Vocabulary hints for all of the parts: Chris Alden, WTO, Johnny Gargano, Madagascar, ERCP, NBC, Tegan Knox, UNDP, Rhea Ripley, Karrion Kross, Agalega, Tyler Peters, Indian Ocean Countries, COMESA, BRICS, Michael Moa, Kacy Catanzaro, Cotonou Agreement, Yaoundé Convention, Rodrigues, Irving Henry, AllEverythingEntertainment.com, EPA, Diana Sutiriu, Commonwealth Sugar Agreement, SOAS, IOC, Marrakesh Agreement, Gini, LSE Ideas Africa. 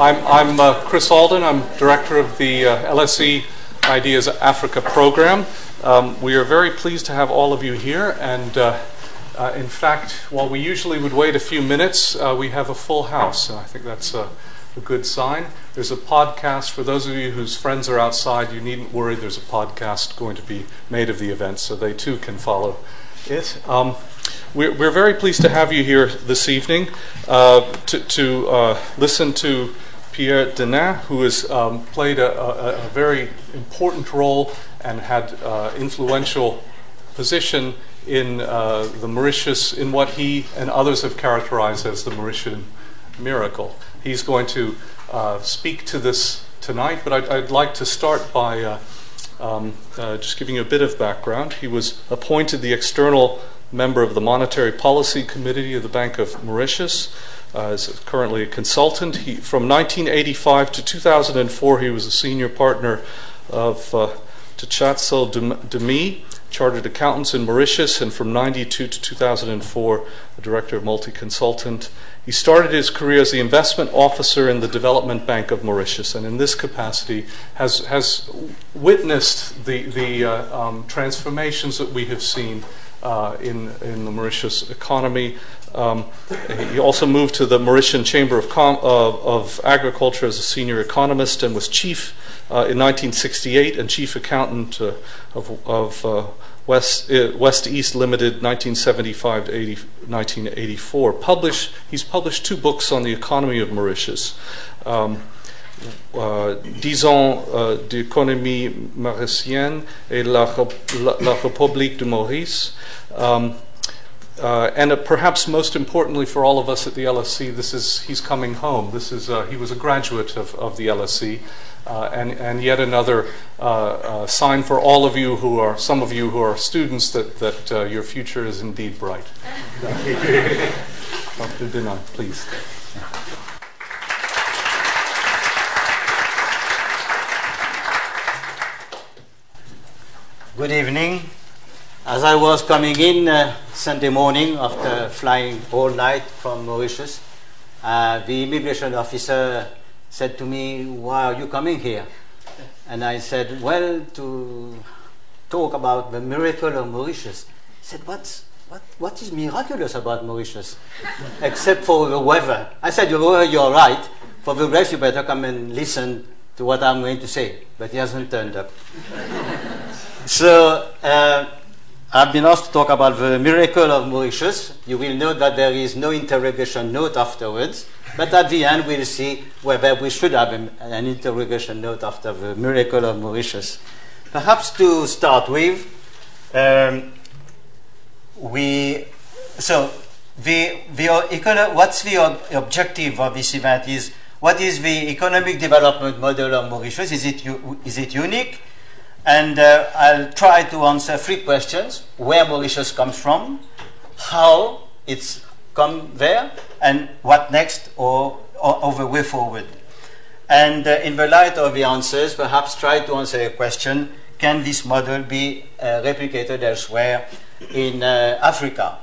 I'm Chris Alden. I'm director of the LSE Ideas Africa program. We are very pleased to have all of you here, and in fact, while we usually would wait a few minutes, we have a full house, and I think that's a good sign. There's a podcast. For those of you whose friends are outside, you needn't worry. There's a podcast going to be made of the event, so they too can follow it. We're very pleased to have you here this evening to listen to Pierre Dinan, who has played a very important role and had influential position in the Mauritius, in what he and others have characterized as the Mauritian miracle. He's going to speak to this tonight, but I'd like to start by just giving you a bit of background. He was appointed the external member of the Monetary Policy Committee of the Bank of Mauritius. Is currently a consultant. From 1985 to 2004, he was a senior partner of Tchatsel Demi, chartered accountants in Mauritius, and from 1992 to 2004, the director of multi-consultant. He started his career as the investment officer in the Development Bank of Mauritius, and in this capacity has witnessed the transformations that we have seen in the Mauritius economy. He also moved to the Mauritian Chamber of Agriculture as a senior economist, and was chief in 1968 and chief accountant of West East Limited 1975 to 1984. He's published two books on the economy of Mauritius. Dizons d'Economie Mauricienne et la Republique de Maurice. And perhaps most importantly for all of us at the LSE, he's coming home. He was a graduate of the LSE, and yet another sign for all of you who are, some of you who are students, that your future is indeed bright. Dr. Dinan, please. Good evening. As I was coming in Sunday morning after flying all night from Mauritius, the immigration officer said to me, "Why are you coming here?" And I said, "Well, to talk about the miracle of Mauritius." He said, what is miraculous about Mauritius? Except for the weather. I said, you're right. For the rest, you better come and listen to what I'm going to say. But he hasn't turned up. So, I've been asked to talk about the miracle of Mauritius. You will note that there is no interrogation note afterwards, but at the end we'll see whether we should have an interrogation note after the miracle of Mauritius. Perhaps to start with, what's the objective of this event is, what is the economic development model of Mauritius? Is it unique? And I'll try to answer three questions: where Mauritius comes from, how it's come there, and what next, or the way forward. And in the light of the answers, perhaps try to answer a question: can this model be replicated elsewhere in Africa?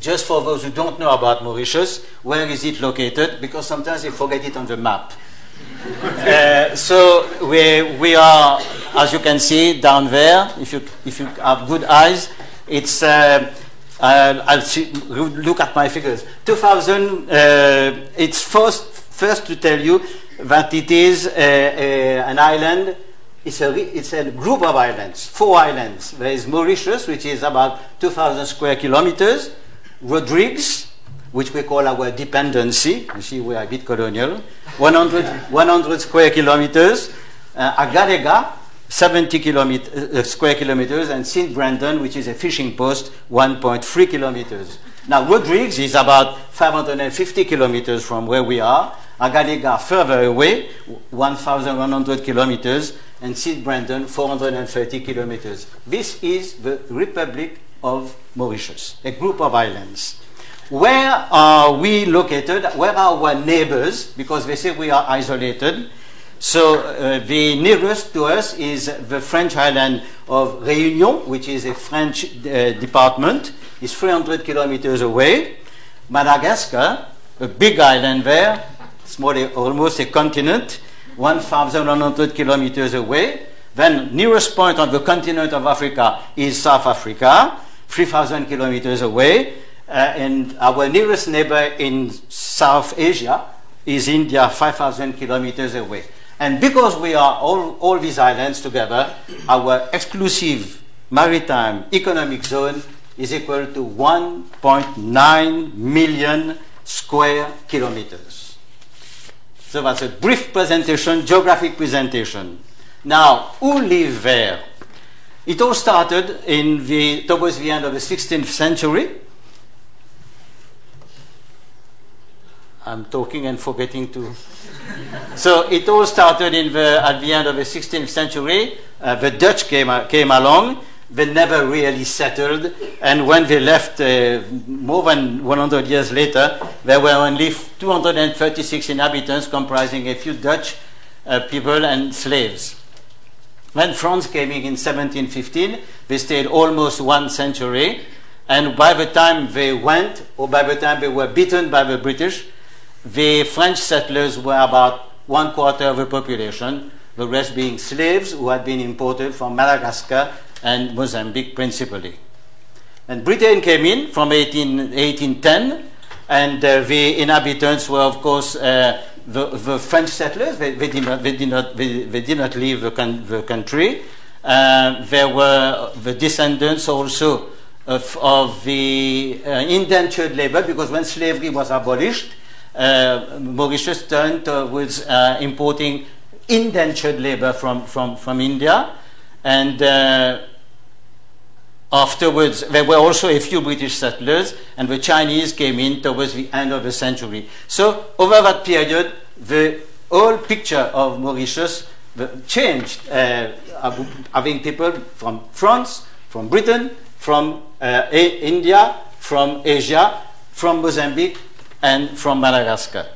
Just for those who don't know about Mauritius, where is it located? Because sometimes they forget it on the map. So we are, as you can see down there, if you have good eyes, it's look at my figures. 2000. It's first to tell you that it is an island. It's a group of islands, 4 islands. There is Mauritius, which is about 2,000 square kilometers. Rodrigues, which we call our dependency. You see, we are a bit colonial. 100 square kilometers. Agalega, 70 square kilometers. And St. Brandon, which is a fishing post, 1.3 kilometers. Now, Rodrigues is about 550 kilometers from where we are. Agalega, further away, 1,100 kilometers. And St. Brandon, 430 kilometers. This is the Republic of Mauritius, a group of islands. Where are we located? Where are our neighbors? Because they say we are isolated. So the nearest to us is the French island of Réunion, which is a French department. It's 300 kilometers away. Madagascar, a big island there, small, almost a continent, 1,100 kilometers away. Then nearest point on the continent of Africa is South Africa, 3,000 kilometers away. And our nearest neighbor in South Asia is India, 5,000 kilometers away. And because we are all these islands together, our exclusive maritime economic zone is equal to 1.9 million square kilometers. So that's a brief presentation, geographic presentation. Now, who live there? It all started towards the end of the 16th century. I'm talking and forgetting to. So it all started at the end of the 16th century. The Dutch came along. They never really settled. And when they left more than 100 years later, there were only 236 inhabitants, comprising a few Dutch people and slaves. When France came in 1715, they stayed almost one century. And by the time they went, or by the time they were beaten by the British, the French settlers were about one quarter of the population, the rest being slaves who had been imported from Madagascar and Mozambique principally. And Britain came in from 1810, and the inhabitants were, of course, the French settlers. They did not leave the country. There were the descendants also of the indentured labor, because when slavery was abolished, Mauritius turned towards importing indentured labor from India. And afterwards, there were also a few British settlers, and the Chinese came in towards the end of the century. So over that period, the whole picture of Mauritius changed, having people from France, from Britain, from India, from Asia, from Mozambique, and from Madagascar.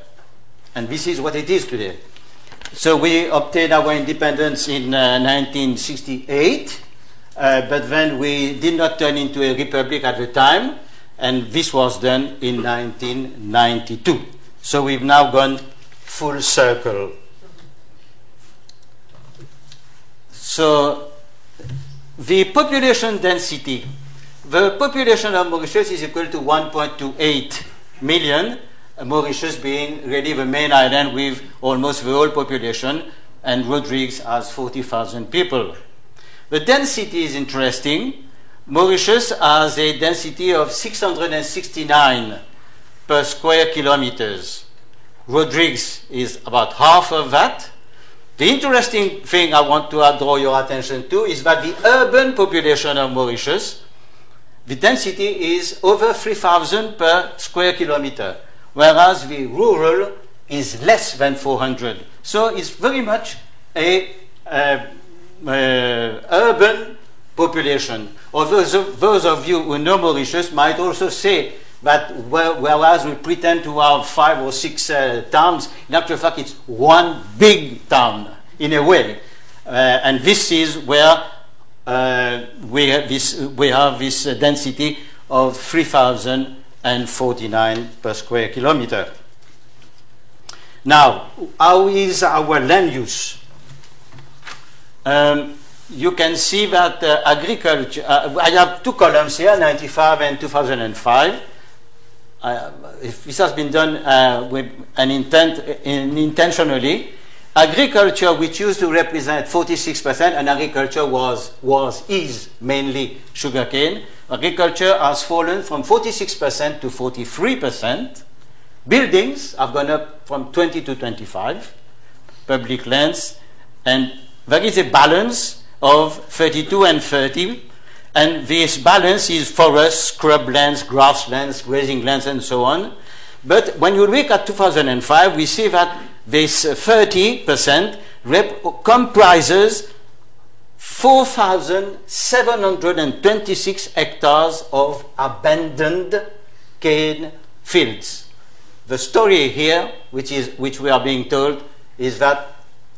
And this is what it is today. So we obtained our independence in 1968, but then we did not turn into a republic at the time, and this was done in 1992. So we've now gone full circle. So the population density. The population of Mauritius is equal to 1.28 million, Mauritius being really the main island with almost the whole population, and Rodrigues has 40,000 people. The density is interesting. Mauritius has a density of 669 per square kilometers. Rodrigues is about half of that. The interesting thing I want to draw your attention to is that the urban population of Mauritius, the density is over 3,000 per square kilometer, whereas the rural is less than 400. So it's very much a urban population. Although those of you who know Mauritius might also say that whereas we pretend to have 5 or 6 towns, in actual fact it's one big town in a way. And this is where we have this density of 3,049 per square kilometer. Now, how is our land use? You can see that agriculture, I have two columns here, 95 and 2005. If this has been done with an intent, intentionally, agriculture, which used to represent 46%, and agriculture is mainly sugarcane. Agriculture has fallen from 46% to 43%. Buildings have gone up from 20 to 25, public lands, and there is a balance of 32 and 30, and this balance is forests, scrublands, grasslands, grazing lands, and so on. But when you look at 2005, we see that this 30% comprises 4,726 hectares of abandoned cane fields. The story here, which we are being told, is that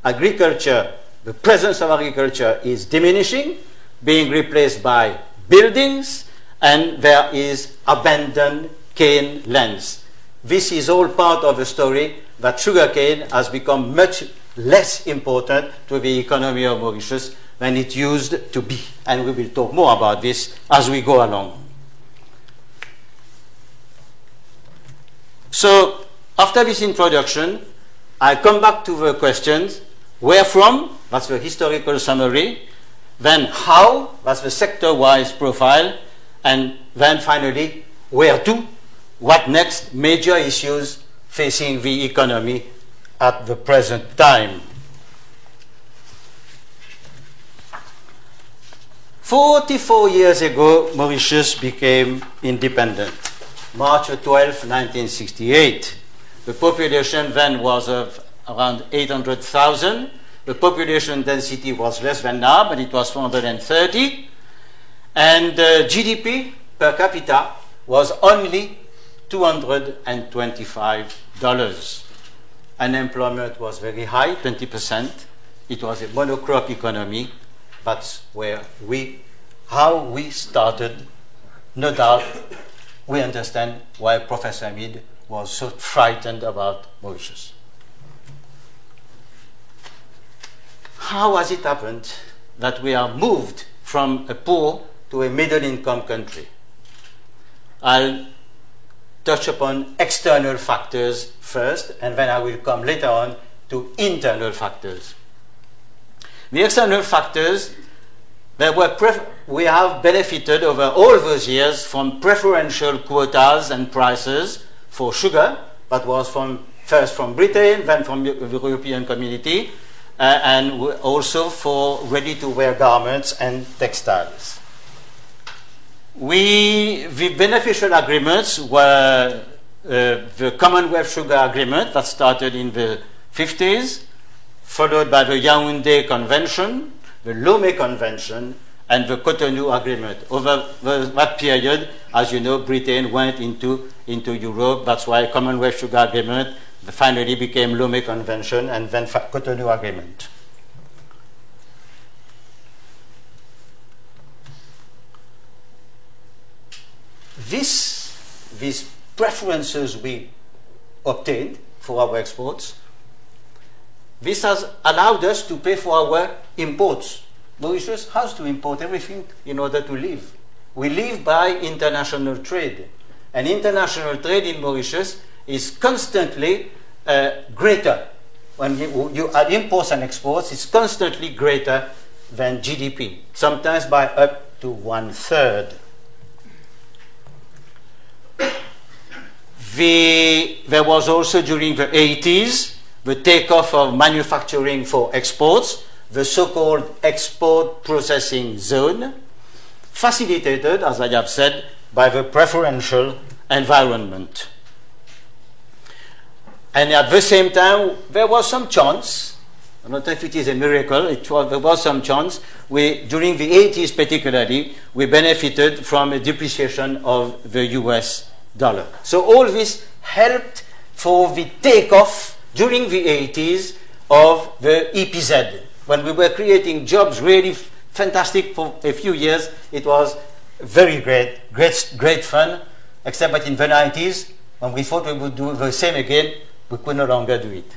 agriculture, the presence of agriculture is diminishing, being replaced by buildings, and there is abandoned cane lands. This is all part of the story that sugarcane has become much less important to the economy of Mauritius than it used to be. And we will talk more about this as we go along. So, after this introduction, I come back to the questions, where from, that's the historical summary, then how, that's the sector-wise profile, and then finally, where to, what next, major issues facing the economy at the present time. "44 years ago, Mauritius became independent, March 12, 1968. The population then was of around 800,000. The population density was less than now, but it was 430. And GDP per capita was only $225. Unemployment was very high, 20%. It was a monocrop economy. That's where how we started. No doubt, we understand why Professor Hamid was so frightened about Mauritius. How has it happened that we are moved from a poor to a middle-income country? I'll touch upon external factors first, and then I will come later on to internal factors. The external factors, we have benefited over all those years from preferential quotas and prices for sugar. That was first from Britain, then from the European Community, and also for ready-to-wear garments and textiles. The beneficial agreements were the Commonwealth Sugar Agreement that started in the 50s, followed by the Yaoundé Convention, the Lomé Convention, and the Cotonou Agreement. Over that period, as you know, Britain went into Europe. That's why Commonwealth Sugar Agreement finally became Lomé Convention and then Cotonou Agreement. These preferences we obtained for our exports, this has allowed us to pay for our imports. Mauritius has to import everything in order to live. We live by international trade. And international trade in Mauritius is constantly greater. When you add imports and exports, it's constantly greater than GDP, sometimes by up to 1/3. There was also during the 80s the takeoff of manufacturing for exports, the so-called export processing zone, facilitated, as I have said, by the preferential environment. And at the same time, there was some chance, I don't know if it is a miracle, there was some chance, during the 80s particularly, we benefited from a depreciation of the US dollar. So all this helped for the takeoff during the 80s of the EPZ. When we were creating jobs really fantastic for a few years, it was very great fun, except that in the 90s, when we thought we would do the same again, we could no longer do it.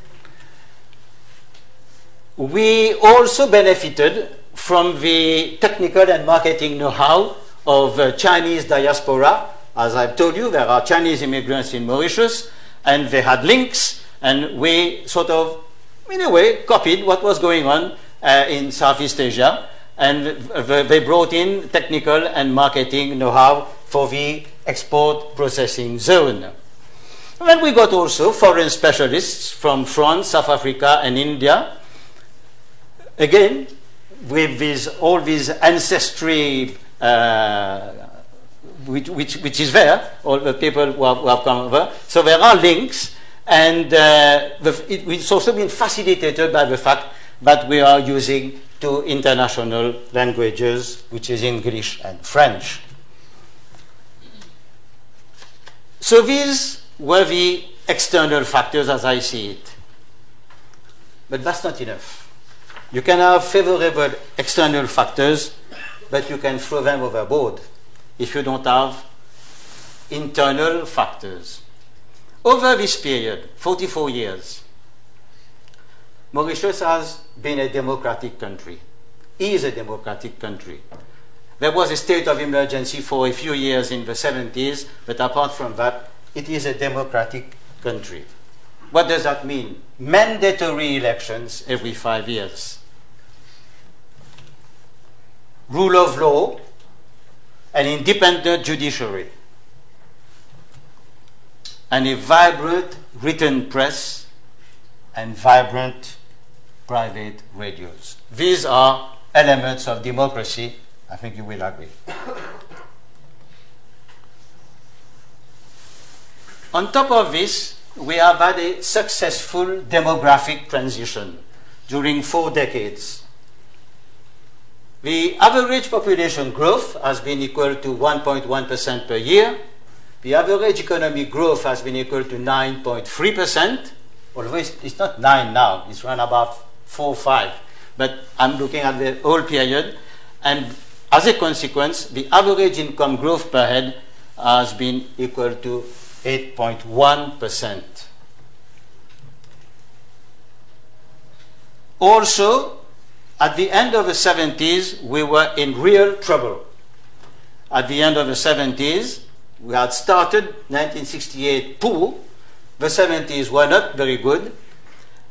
We also benefited from the technical and marketing know-how of Chinese diaspora. As I've told you, there are Chinese immigrants in Mauritius, and they had links, and we sort of, in a way, copied what was going on in Southeast Asia, and they brought in technical and marketing know-how for the export processing zone. And then we got also foreign specialists from France, South Africa, and India. Again, with all these ancestry which is there, all the people who have come over. So there are links, and it's also been facilitated by the fact that we are using two international languages, which is English and French. So these were the external factors as I see it. But that's not enough. You can have favorable external factors, but you can throw them overboard if you don't have internal factors. Over this period, 44 years, Mauritius has been a democratic country, is a democratic country. There was a state of emergency for a few years in the 70s, but apart from that, it is a democratic country. What does that mean? Mandatory elections every 5 years. Rule of law, an independent judiciary, and a vibrant written press and vibrant private radios. These are elements of democracy, I think you will agree. On top of this, we have had a successful demographic transition during 4 decades. The average population growth has been equal to 1.1% per year. The average economic growth has been equal to 9.3%, although it's not 9 now, it's around about 4 or 5, but I'm looking at the whole period, and as a consequence, the average income growth per head has been equal to 8.1%. Also, at the end of the 70s, we were in real trouble. At the end of the 70s, we had started 1968 poor, the 70s were not very good,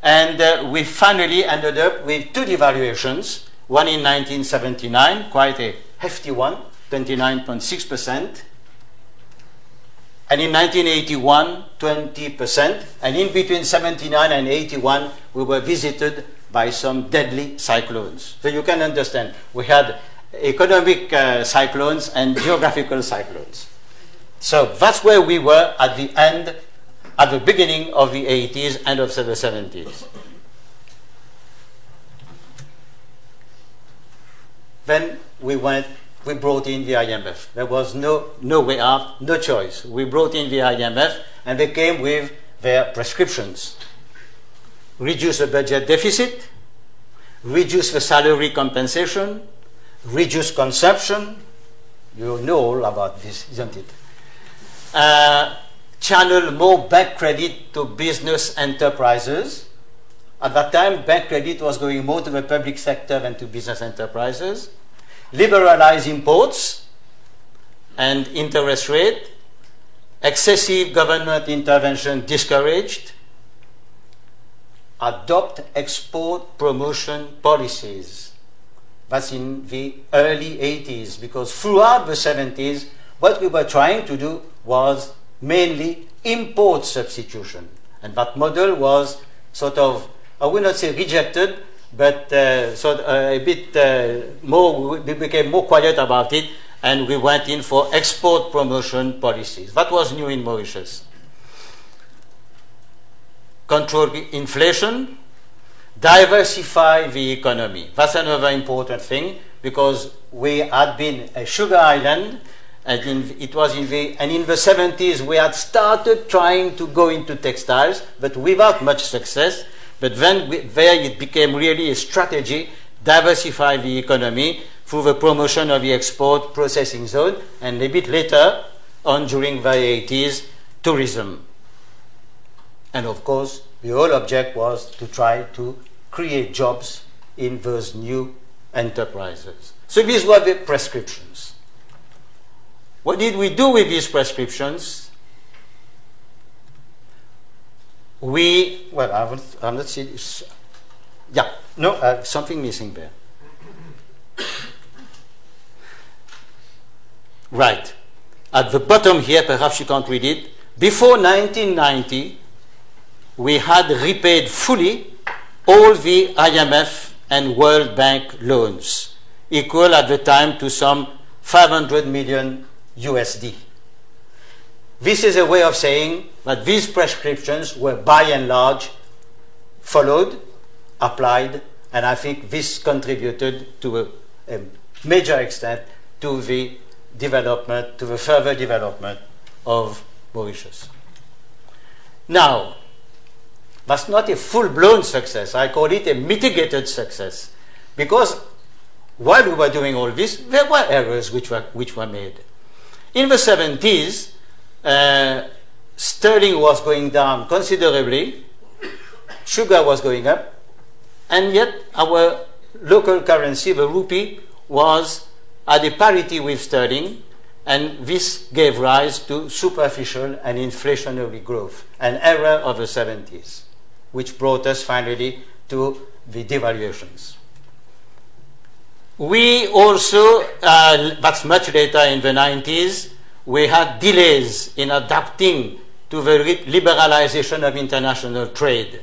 and we finally ended up with 2 devaluations, one in 1979, quite a hefty one, 29.6%, and in 1981, 20%, and in between 79 and 81, we were visited by some deadly cyclones. So you can understand, we had economic cyclones and geographical cyclones. So that's where we were at the end, at the beginning of the 80s and of the 70s. Then we brought in the IMF. There was no way out, no choice. We brought in the IMF and they came with their prescriptions. Reduce the budget deficit, reduce the salary compensation, reduce consumption. You know all about this, isn't it? Channel more bank credit to business enterprises. At that time, bank credit was going more to the public sector than to business enterprises. Liberalize imports and interest rate. Excessive government intervention discouraged. Adopt export promotion policies. That's in the early 80s, because throughout the 70s, what we were trying to do was mainly import substitution. And that model was sort of, I will not say rejected, but we became more quiet about it, and we went in for export promotion policies. That was new in Mauritius. Control inflation, diversify the economy. That's another important thing, because we had been a sugar island, and in the 70s we had started trying to go into textiles, but without much success. But then it became really a strategy, diversify the economy through the promotion of the export processing zone, and a bit later on during the 80s, tourism. And of course, the whole object was to try to create jobs in those new enterprises. So these were the prescriptions. What did we do with these prescriptions? Right. At the bottom here, perhaps you can't read it. Before 1990, we had repaid fully all the IMF and World Bank loans, equal at the time to some $500 million USD. This is a way of saying that these prescriptions were by and large followed, applied, and I think this contributed to a major extent to the development, to the further development of Mauritius. Now, that's not a full-blown success. I call it a mitigated success, because while we were doing all this, there were errors which were made. In the 70s, sterling was going down considerably, sugar was going up, and yet our local currency, the rupee, was at a parity with sterling, and this gave rise to superficial and inflationary growth, an era of the 70s, which brought us finally to the devaluations. We also, that's much later in the 90s, we had delays in adapting to the liberalization of international trade.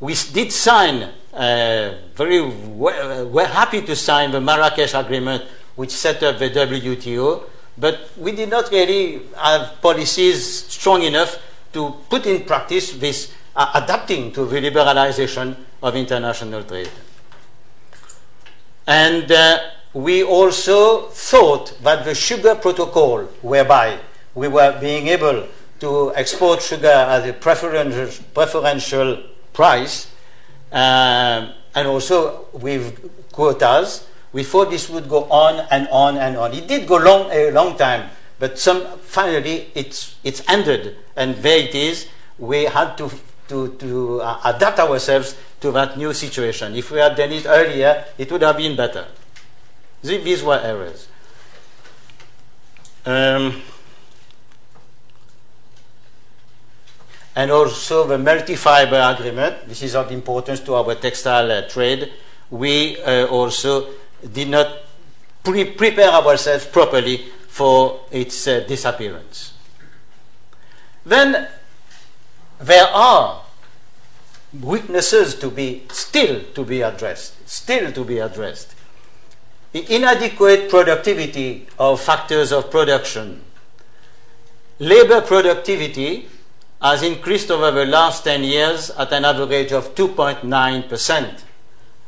We did sign, we're happy to sign the Marrakesh Agreement, which set up the WTO, but we did not really have policies strong enough to put in practice this adapting to the liberalization of international trade. And we also thought that the sugar protocol, whereby we were being able to export sugar at a preferential price, and also with quotas, we thought this would go on and on and on. It did go a long time, but finally it's ended, and there it is. We had to adapt ourselves to that new situation. If we had done it earlier, it would have been better. These were errors. And also the multi-fiber agreement, this is of importance to our textile trade. We also did not prepare ourselves properly for its disappearance. Then there are weaknesses still to be addressed, The inadequate productivity of factors of production. Labor productivity has increased over the last 10 years at an average of 2.9%.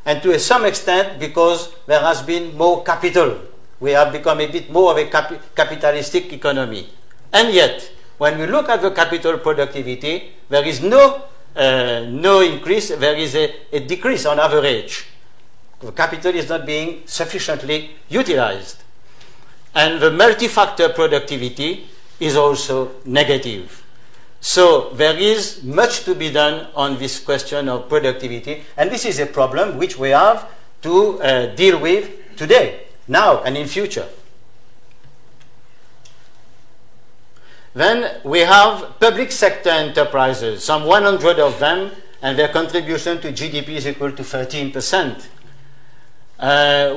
And to some extent, because there has been more capital. We have become a bit more of a capitalistic economy. And yet, when we look at the capital productivity, there is no increase, there is a decrease on average. The capital is not being sufficiently utilized. And the multi-factor productivity is also negative. So there is much to be done on this question of productivity, and this is a problem which we have to deal with today, now and in future. Then we have public sector enterprises, some 100 of them, and their contribution to GDP is equal to 13%.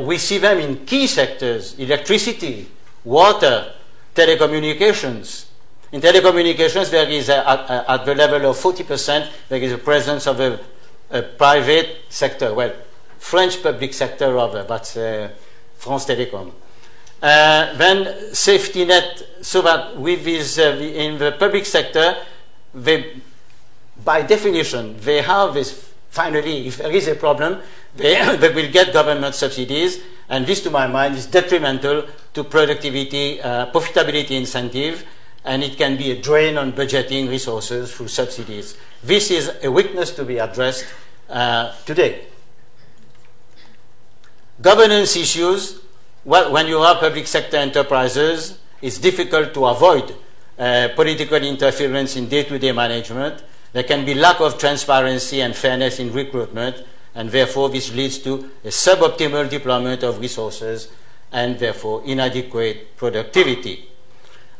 We see them in key sectors: electricity, water, telecommunications. In telecommunications, there is, at the level of 40%, there is a presence of a private sector, well, French public sector rather, but France Telecom. Then safety net, so that with this, in the public sector, they, by definition, they have this, finally, if there is a problem, they will get government subsidies, and this, to my mind, is detrimental to productivity, profitability incentive, and it can be a drain on budgeting resources through subsidies. This is a weakness to be addressed today. Governance issues. Well, when you have public sector enterprises, it's difficult to avoid political interference in day-to-day management. There can be lack of transparency and fairness in recruitment, and therefore this leads to a suboptimal deployment of resources and therefore inadequate productivity.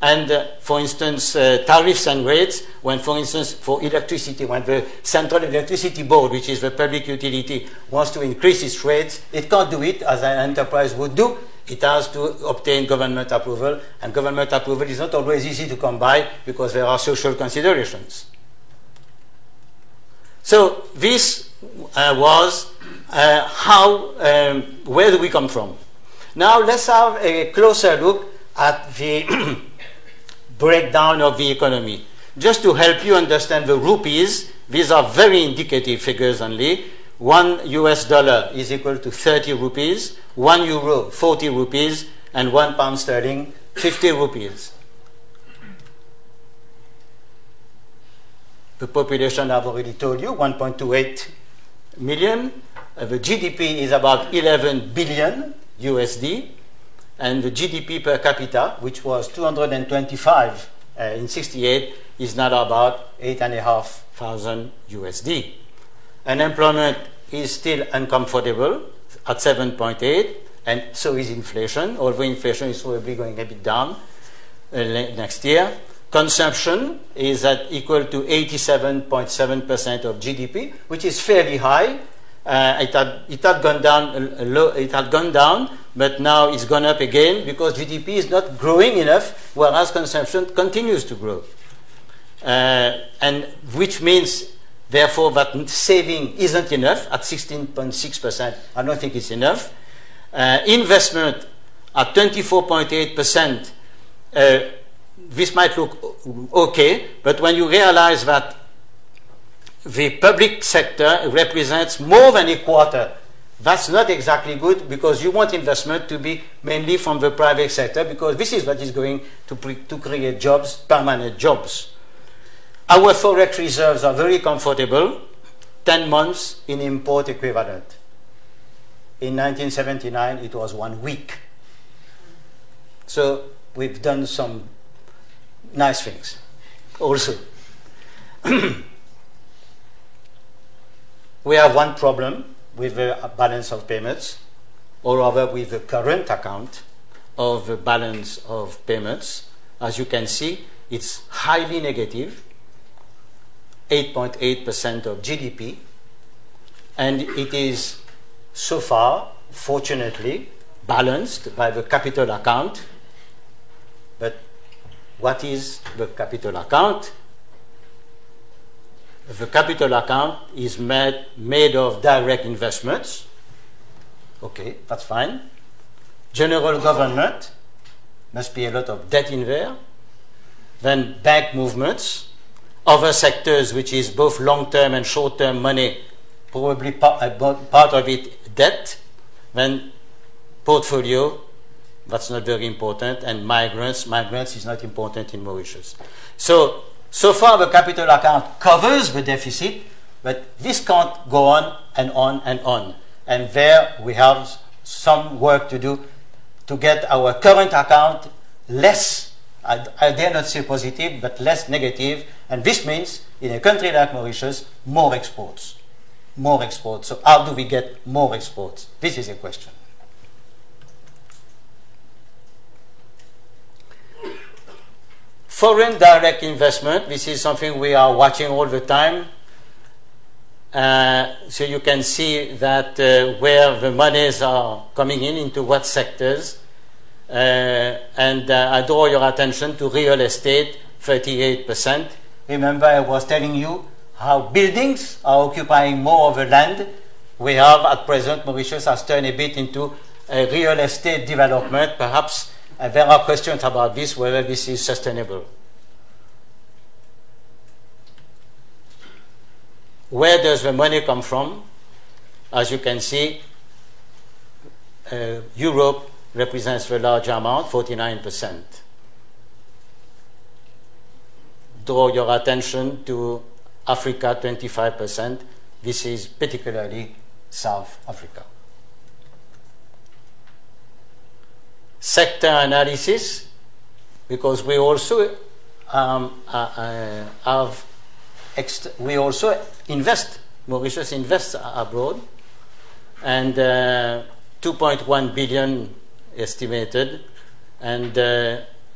And for instance, tariffs and rates, when for instance for electricity, when the Central Electricity Board, which is the public utility, wants to increase its rates, it can't do it as an enterprise would do. It has to obtain government approval, and government approval is not always easy to come by because there are social considerations. So this was where do we come from? Now let's have a closer look at the breakdown of the economy. Just to help you understand the rupees, these are very indicative figures only. $1 is equal to 30 rupees, €1 40 rupees, and £1 sterling 50 rupees. The population, I've already told you, 1.28 million. The GDP is about 11 billion USD. And the GDP per capita, which was 225 in 68 is now about 8,500 USD. Unemployment is still uncomfortable at 7.8, and so is inflation, although inflation is probably going a bit down next year. Consumption is at equal to 87.7% of GDP, which is fairly high. It had gone down, but now it's gone up again because GDP is not growing enough, whereas consumption continues to grow. And which means, therefore, that saving isn't enough at 16.6%. I don't think it's enough. Investment at 24.8%. This might look okay, but when you realize that the public sector represents more than a quarter, that's not exactly good, because you want investment to be mainly from the private sector, because this is what is going to create jobs, permanent jobs. Our forex reserves are very comfortable, 10 months in import equivalent. In 1979, it was 1 week. So we've done some nice things also. We have one problem with the balance of payments, or rather with the current account of the balance of payments. As you can see, it's highly negative, 8.8% of GDP, and it is so far, fortunately, balanced by the capital account. But what is the capital account? The capital account is made of direct investments. Okay, that's fine. General government, must be a lot of debt in there. Then bank movements. Other sectors, which is both long-term and short-term money, probably part of it debt. Then portfolio, that's not very important. And migrants is not important in Mauritius. So far, the capital account covers the deficit, but this can't go on and on and on. And there we have some work to do to get our current account less, I dare not say positive, but less negative. And this means, in a country like Mauritius, more exports. More exports. So how do we get more exports? This is a question. Foreign direct investment, this is something we are watching all the time. So you can see that where the monies are coming in, into what sectors. I draw your attention to real estate, 38%. Remember, I was telling you how buildings are occupying more of the land. We have, at present, Mauritius has turned a bit into a real estate development, perhaps. And there are questions about this, whether this is sustainable. Where does the money come from? As you can see, Europe represents the large amount, 49%. Draw your attention to Africa, 25%. This is particularly South Africa. Sector analysis, because we also invest. Mauritius invests abroad, and 2.1 billion estimated, and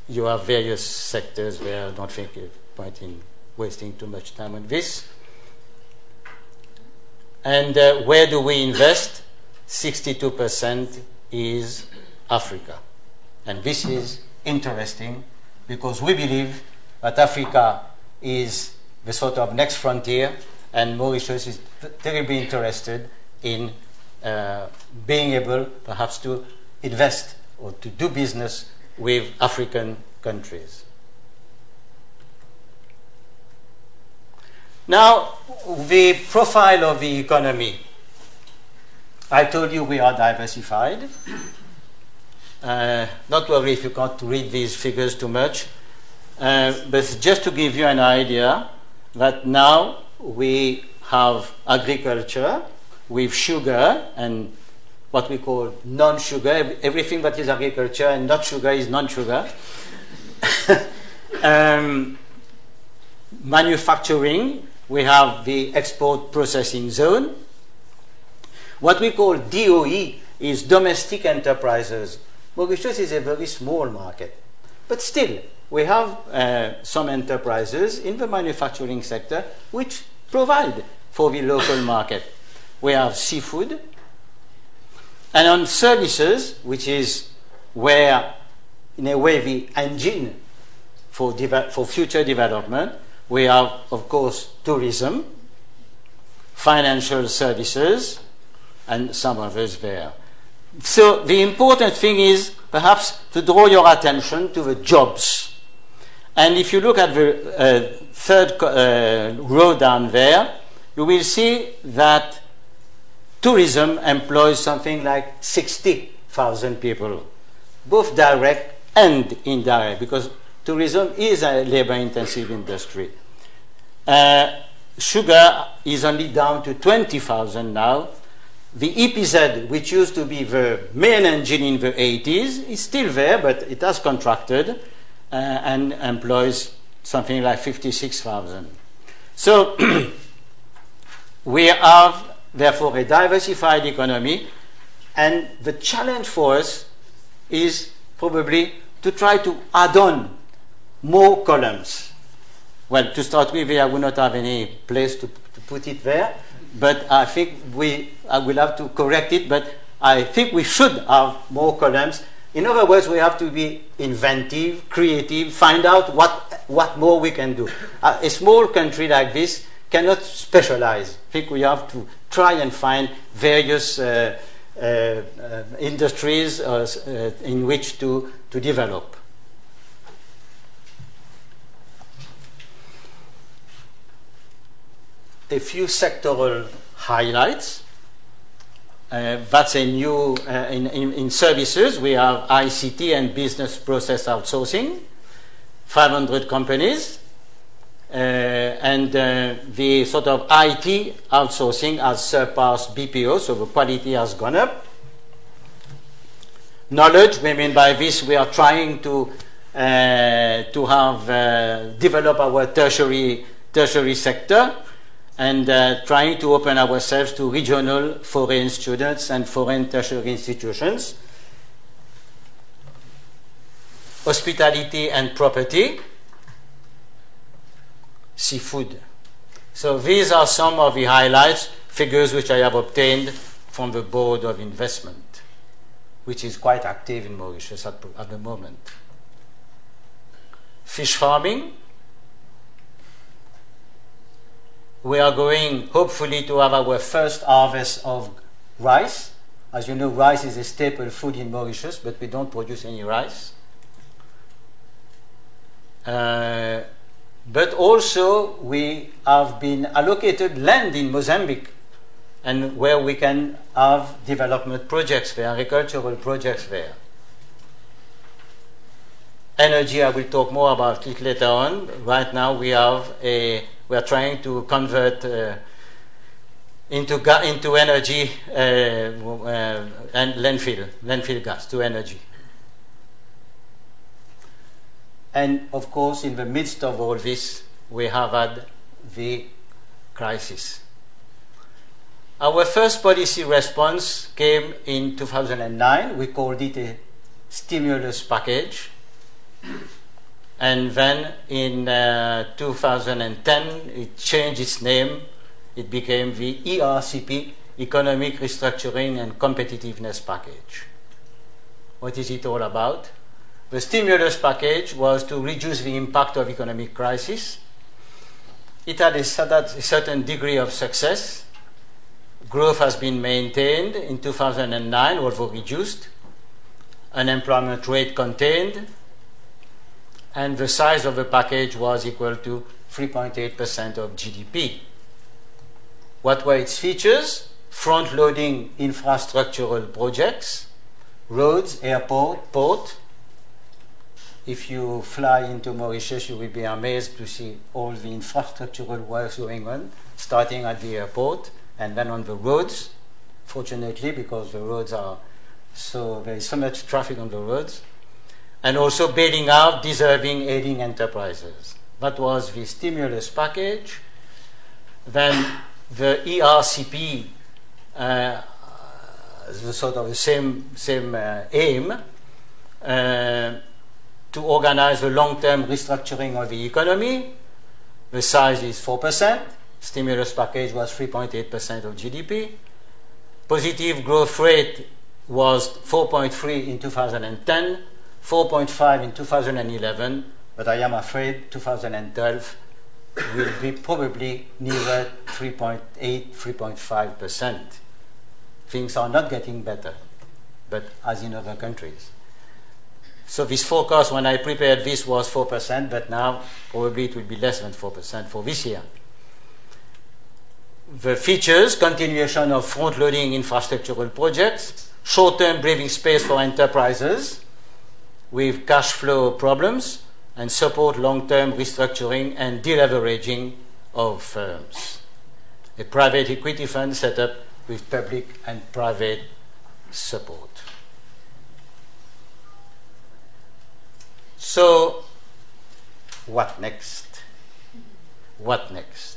you have various sectors where I don't think it's point in wasting too much time on this. And where do we invest? 62% is Africa. And this is interesting, because we believe that Africa is the sort of next frontier, and Mauritius is terribly interested in being able, perhaps, to invest or to do business with African countries. Now, the profile of the economy. I told you we are diversified. Not worry if you can't read these figures too much, but just to give you an idea that now we have agriculture with sugar and what we call non-sugar. Everything that is agriculture and not sugar is non-sugar. Manufacturing, we have the export processing zone. What we call DOE is domestic enterprises. Mauritius is a very small market, but still we have some enterprises in the manufacturing sector which provide for the local market. We have seafood, and on services, which is where, in a way, the engine for future development, we have, of course, tourism, financial services, and some others there. So the important thing is perhaps to draw your attention to the jobs. And if you look at the third row down there, you will see that tourism employs something like 60,000 people, both direct and indirect, because tourism is a labor-intensive industry. Sugar is only down to 20,000 now. The EPZ, which used to be the main engine in the 80s, is still there, but it has contracted and employs something like 56,000. So we have, therefore, a diversified economy, and the challenge for us is probably to try to add on more columns. Well, to start with, I would not have any place to put it there, but I think I will have to correct it, but I think we should have more columns. In other words, we have to be inventive, creative, find out what more we can do. A small country like this cannot specialize. I think we have to try and find various industries in which to develop. A few sectoral highlights. That's a new, in services, we have ICT and business process outsourcing, 500 companies, and the sort of IT outsourcing has surpassed BPO, so the quality has gone up. Knowledge, we mean by this, we are trying to develop our tertiary sector, and trying to open ourselves to regional foreign students and foreign tertiary institutions. Hospitality and property, seafood. So these are some of the highlights, figures which I have obtained from the Board of Investment, which is quite active in Mauritius at the moment. Fish farming. We are going, hopefully, to have our first harvest of rice. As you know, rice is a staple food in Mauritius, but we don't produce any rice. But also, we have been allocated land in Mozambique, and where we can have development projects there, agricultural projects there. Energy, I will talk more about it later on. Right now, we are trying to convert into energy and landfill gas to energy. And of course, in the midst of all this, we have had the crisis. Our first policy response came in 2009. We called it a stimulus package. And then in 2010, it changed its name. It became the ERCP, Economic Restructuring and Competitiveness Package. What is it all about? The stimulus package was to reduce the impact of economic crisis. It had a certain degree of success. Growth has been maintained in 2009, although reduced. Unemployment rate contained. And the size of the package was equal to 3.8% of GDP. What were its features? Front-loading infrastructural projects, roads, airport, port. If you fly into Mauritius, you will be amazed to see all the infrastructural works going on, starting at the airport and then on the roads, fortunately, because the roads are so, there is so much traffic on the roads. and also bailing out deserving ailing enterprises. That was the stimulus package. Then the ERCP, the sort of the same aim, to organize the long-term restructuring of the economy. The size is 4%. Stimulus package was 3.8% of GDP. Positive growth rate was 4.3 in 2010, 4.5 in 2011, but I am afraid 2012 will be probably nearer 3.8, 3.5%. Things are not getting better, but as in other countries. So this forecast, when I prepared this, was 4%, but now probably it will be less than 4% for this year. The features: continuation of front-loading infrastructural projects, short-term breathing space for enterprises with cash flow problems, and support long-term restructuring and deleveraging of firms. A private equity fund set up with public and private support. So, what next? What next?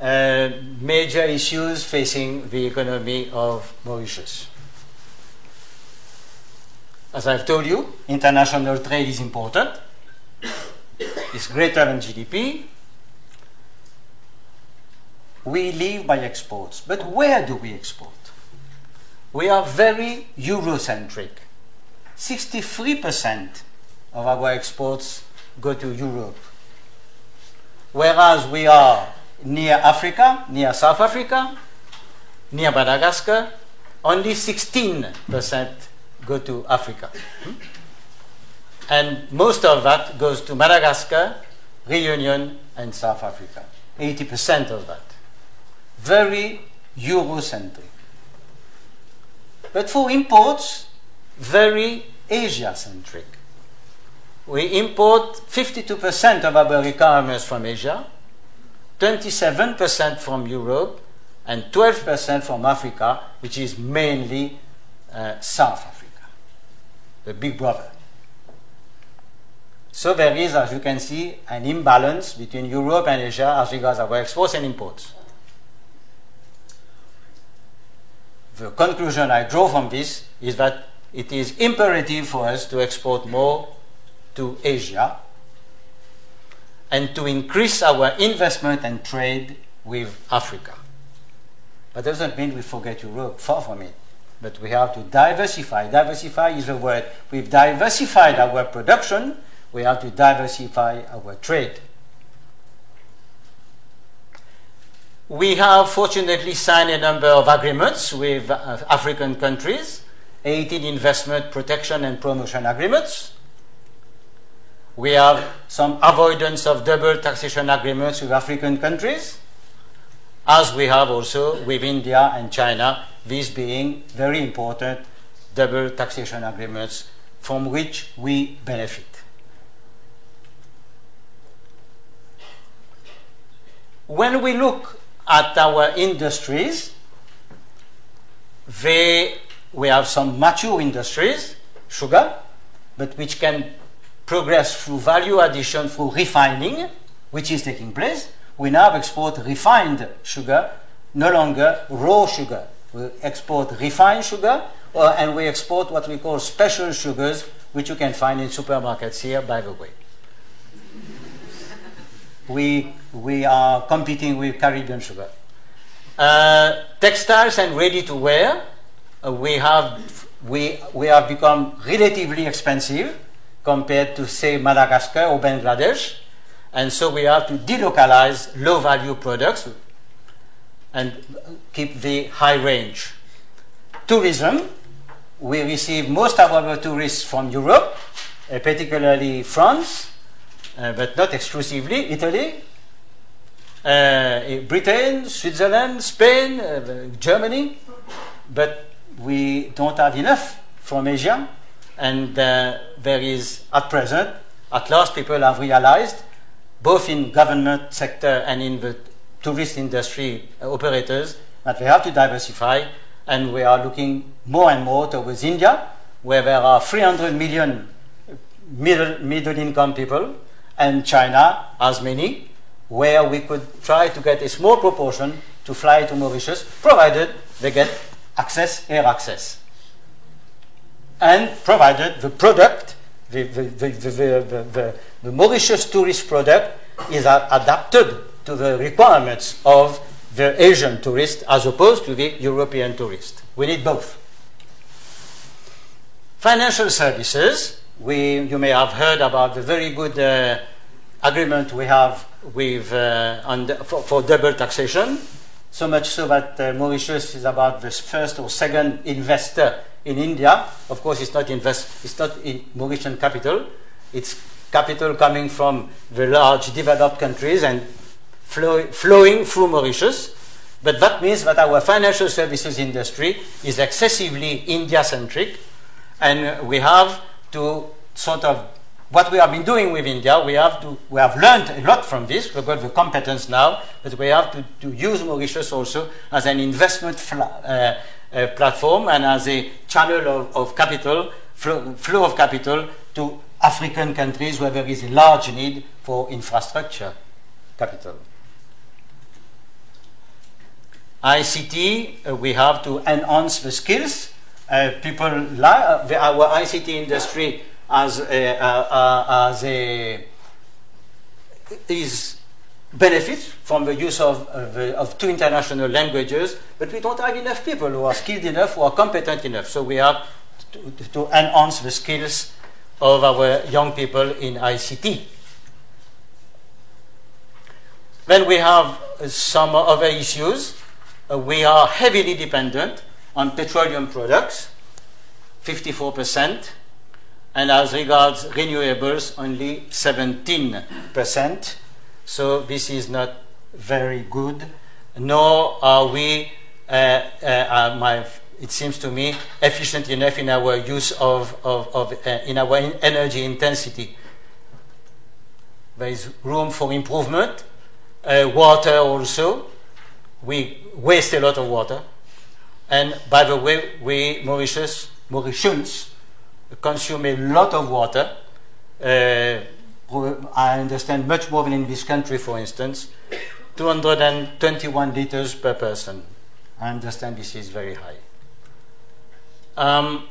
Major issues facing the economy of Mauritius. As I've told you, international trade is important. It's greater than GDP. We live by exports. But where do we export? We are very Eurocentric. 63% of our exports go to Europe, whereas we are near Africa, near South Africa, near Madagascar. Only 16% go to Africa. And most of that goes to Madagascar, Réunion, and South Africa. 80% of that. Very Eurocentric. But for imports, very Asia-centric. We import 52% of our requirements from Asia, 27% from Europe, and 12% from Africa, which is mainly South Africa, the big brother. So there is, as you can see, an imbalance between Europe and Asia as regards our exports and imports. The conclusion I draw from this is that it is imperative for us to export more to Asia, and to increase our investment and trade with Africa. That doesn't mean we forget Europe, far from it. But we have to diversify. Diversify is a word. We've diversified our production, we have to diversify our trade. We have fortunately signed a number of agreements with African countries, 18 investment protection and promotion agreements. We have some avoidance of double taxation agreements with African countries, as we have also with India and China, these being very important double taxation agreements from which we benefit. When we look at our industries, we have some mature industries, sugar, but which can progress through value addition, through refining, which is taking place. We now export refined sugar, no longer raw sugar. We export refined sugar, and we export what we call special sugars, which you can find in supermarkets here, by the way. We are competing with Caribbean sugar. Textiles and ready-to-wear, we have become relatively expensive compared to, say, Madagascar or Bangladesh. And so we have to delocalize low-value products and keep the high range. Tourism, we receive most of our tourists from Europe, particularly France, but not exclusively, Italy, Britain, Switzerland, Spain, Germany. But we don't have enough from Asia. And there is, at present, at last people have realized, both in government sector and in the tourist industry operators, that we have to diversify, and we are looking more and more towards India, where there are 300 million middle-income people, and China as many, where we could try to get a small proportion to fly to Mauritius, provided they get access, air access. And provided the product, the Mauritius tourist product is adapted to the requirements of the Asian tourist as opposed to the European tourist. We need both. Financial services, you may have heard about the very good agreement we have with, for double taxation, so much so that Mauritius is about the first or second investor in India. Of course, it's not in Mauritian capital. It's capital coming from the large developed countries and flowing through Mauritius. But that means that our financial services industry is excessively India-centric, and we have to sort of, what we have been doing with India, we have learned a lot from this. We've got the competence now, but we have to use Mauritius also as an investment platform and as a channel of capital, flow of capital to African countries where there is a large need for infrastructure capital. ICT, we have to enhance the skills. Our ICT industry benefits from the use of two international languages, but we don't have enough people who are skilled enough, who are competent enough. So we have to enhance the skills of our young people in ICT. Then we have some other issues. We are heavily dependent on petroleum products, 54%, and as regards renewables, only 17%. So this is not very good, nor are we, it seems to me, efficient enough in our use in our energy intensity. There is room for improvement. Water also, we waste a lot of water. And by the way, we Mauritians consume a lot of water. I understand much more than in this country, for instance, 221 liters per person. I understand this is very high.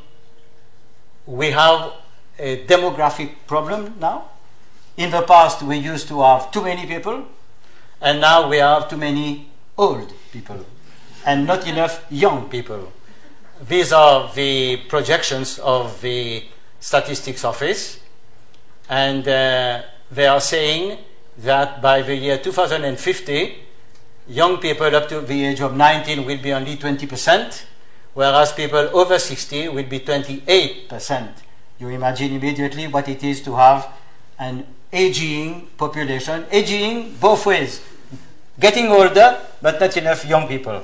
We have a demographic problem now. In the past, we used to have too many people, and now we have too many old people and not enough young people. These are the projections of the Statistics Office, and they are saying that by the year 2050, young people up to the age of 19 will be only 20%, whereas people over 60 will be 28%. You imagine immediately what it is to have an aging population, aging both ways, getting older but not enough young people.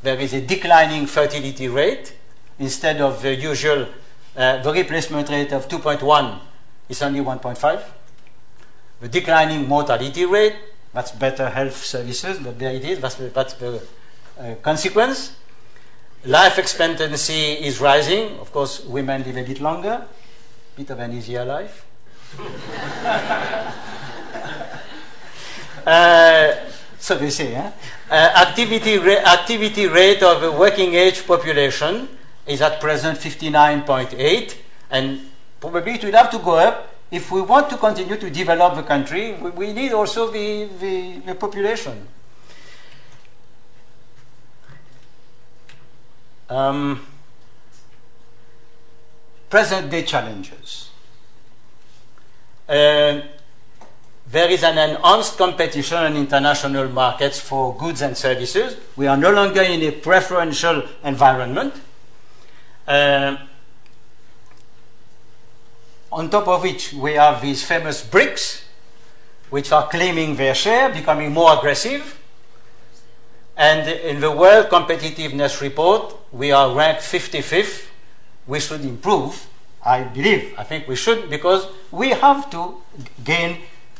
There is a declining fertility rate. Instead of the usual, the replacement rate of 2.1 is only 1.5. The declining mortality rate, that's better health services, but there it is, that's the consequence. Life expectancy is rising. Of course, women live a bit longer, a bit of an easier life. So they say, huh? Activity rate of the working age population is at present 59.8, and probably it will have to go up if we want to continue to develop the country. We need also the population. Present day challenges. There is an enhanced competition in international markets for goods and services. We are no longer in a preferential environment. On top of which, we have these famous BRICS, which are claiming their share, becoming more aggressive. And in the World Competitiveness Report, we are ranked 55th. We should improve, I believe. I think we should, because we have to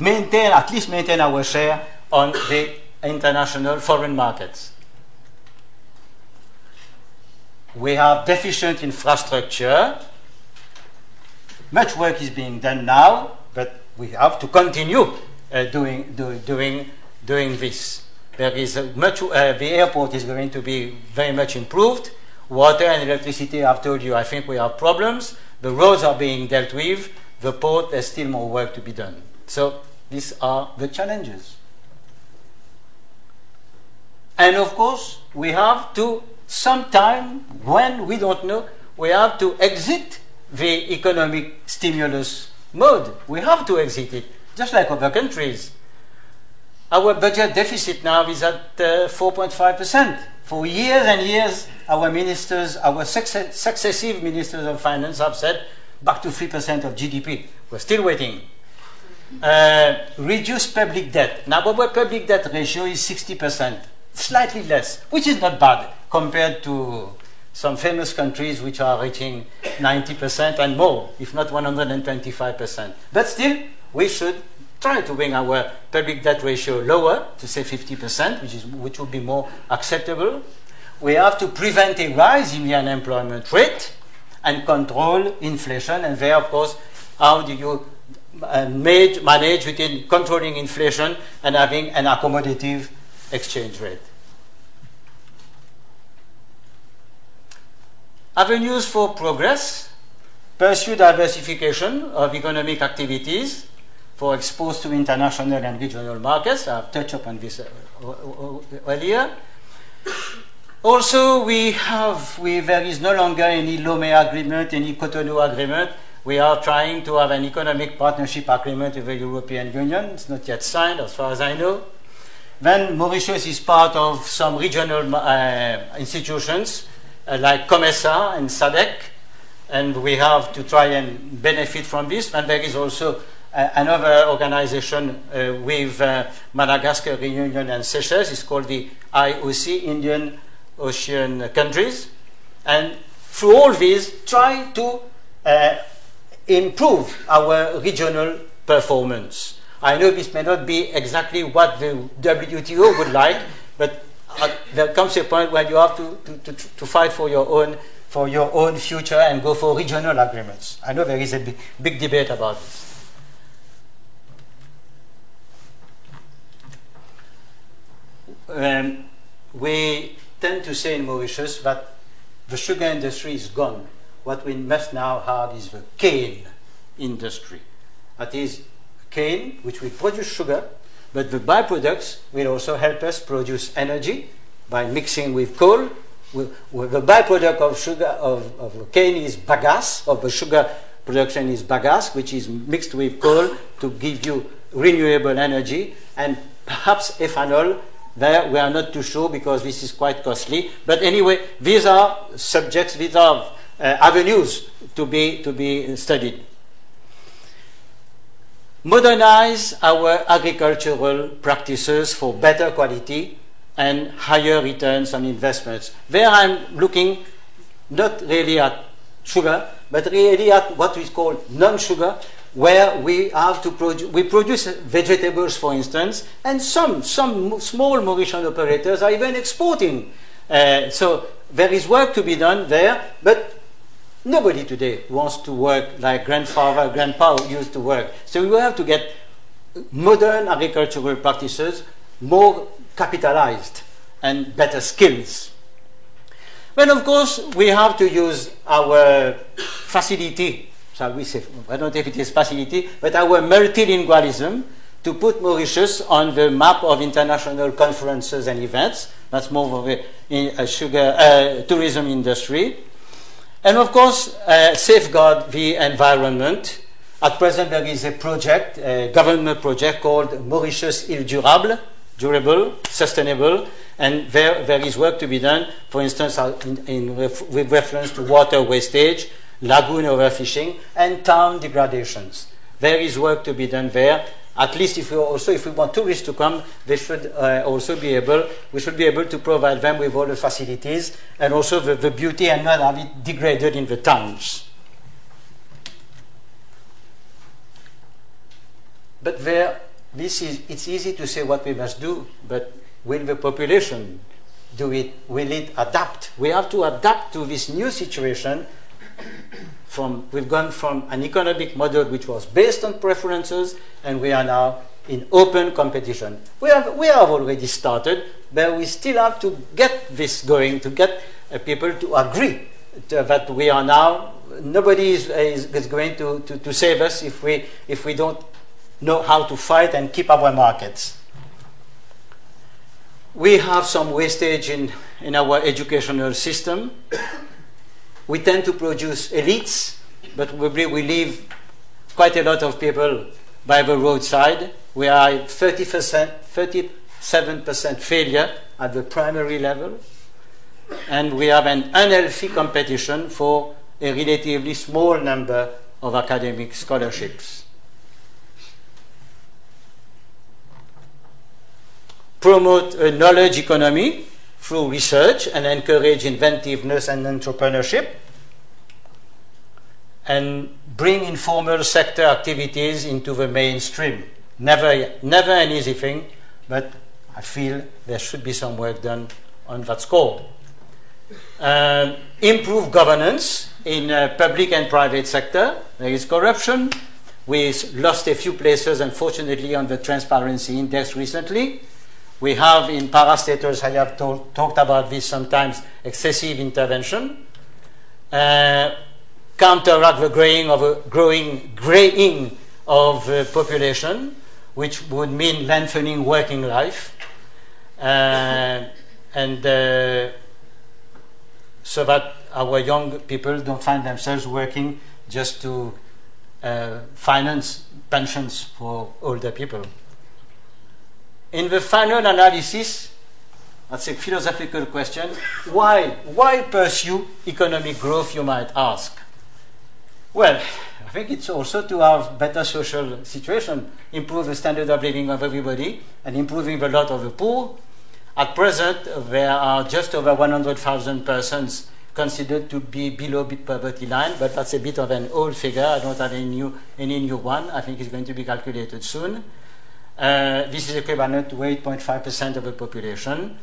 maintain our share on the international foreign markets. We have deficient infrastructure. much work is being done now, but we have to continue doing this. There is the airport is going to be very much improved. Water and electricity, I've told you, I think we have problems. The roads are being dealt with. The port, there's still more work to be done. So these are the challenges. And of course, we have to, sometime when we don't know, we have to exit the economic stimulus mode. We have to exit it, just like other countries. Our budget deficit now is at 4.5%. For years and years, our ministers, our successive ministers of finance have said, back to 3% of GDP. We're still waiting. Reduce public debt. Now, our public debt ratio is 60%, slightly less, which is not bad compared to some famous countries which are reaching 90% and more, if not 125%. But still, we should try to bring our public debt ratio lower, to say 50%, which would be more acceptable. We have to prevent a rise in the unemployment rate and control inflation. And there, of course, how do you manage between controlling inflation and having an accommodative exchange rate? Avenues for progress: pursue diversification of economic activities for exposed to international and regional markets. I've touched upon this earlier. Also, there is no longer any Lomé Agreement, any Cotonou Agreement. We are trying to have an economic partnership agreement with the European Union. It's not yet signed, as far as I know. Then Mauritius is part of some regional institutions like COMESA and SADC, and we have to try and benefit from this. And there is also another organization with Madagascar, Réunion, and Seychelles. It's called the IOC, Indian Ocean Countries. And through all these, try to improve our regional performance. I know this may not be exactly what the WTO would like, but there comes a point where you have to fight for your own future and go for regional agreements. I know there is a big debate about this. We tend to say in Mauritius that the sugar industry is gone. What we must now have is the cane industry. That is cane, which will produce sugar, but the byproducts will also help us produce energy by mixing with coal. The byproduct of sugar of cane is bagasse, of the sugar production is bagasse, which is mixed with coal to give you renewable energy and perhaps ethanol. There we are not too sure because this is quite costly. But anyway, these are subjects, these are avenues to be studied. Modernize our agricultural practices for better quality and higher returns on investments. There I'm looking not really at sugar, but really at what we call non-sugar, where we have to produce vegetables, for instance, and some small Mauritian operators are even exporting. So there is work to be done there, but nobody today wants to work like grandfather, grandpa used to work. So we have to get modern agricultural practices more capitalized and better skills. Then, of course, we have to use our facility. Shall we say, I don't know if it is facility, but our multilingualism to put Mauritius on the map of international conferences and events. That's more for the tourism industry. And of course, safeguard the environment. At present, there is a project, a government project called Mauritius Île Durable, sustainable, and there is work to be done, for instance, with reference to water wastage, lagoon overfishing, and town degradations. There is work to be done there. At least, if we want tourists to come, they should we should be able to provide them with all the facilities and also the beauty, and not have it degraded in the towns. But it's easy to say what we must do, but will the population do it? Will it adapt? We have to adapt to this new situation We've gone from an economic model which was based on preferences, and we are now in open competition. We have already started, but we still have to get this going, to get people to agree that we are now, nobody is going to save us if we don't know how to fight and keep our markets. We have some wastage in our educational system. We tend to produce elites, but we leave quite a lot of people by the roadside. We are 37% failure at the primary level, and we have an unhealthy competition for a relatively small number of academic scholarships. Promote a knowledge economy through research and encourage inventiveness and entrepreneurship, and bring informal sector activities into the mainstream. Never an easy thing, but I feel there should be some work done on that score. Improve governance in public and private sector. There is corruption. We lost a few places, unfortunately, on the transparency index recently. We have in parastatals, I have talked about this sometimes, excessive intervention. Counteract the greying of the population, which would mean lengthening working life. So that our young people don't find themselves working just to finance pensions for older people. In the final analysis, that's a philosophical question. Why pursue economic growth, you might ask? Well, I think it's also to have better social situation, improve the standard of living of everybody, and improving the lot of the poor. At present, there are just over 100,000 persons considered to be below poverty line, but that's a bit of an old figure. I don't have any new one. I think it's going to be calculated soon. This is equivalent to 8.5% of the population.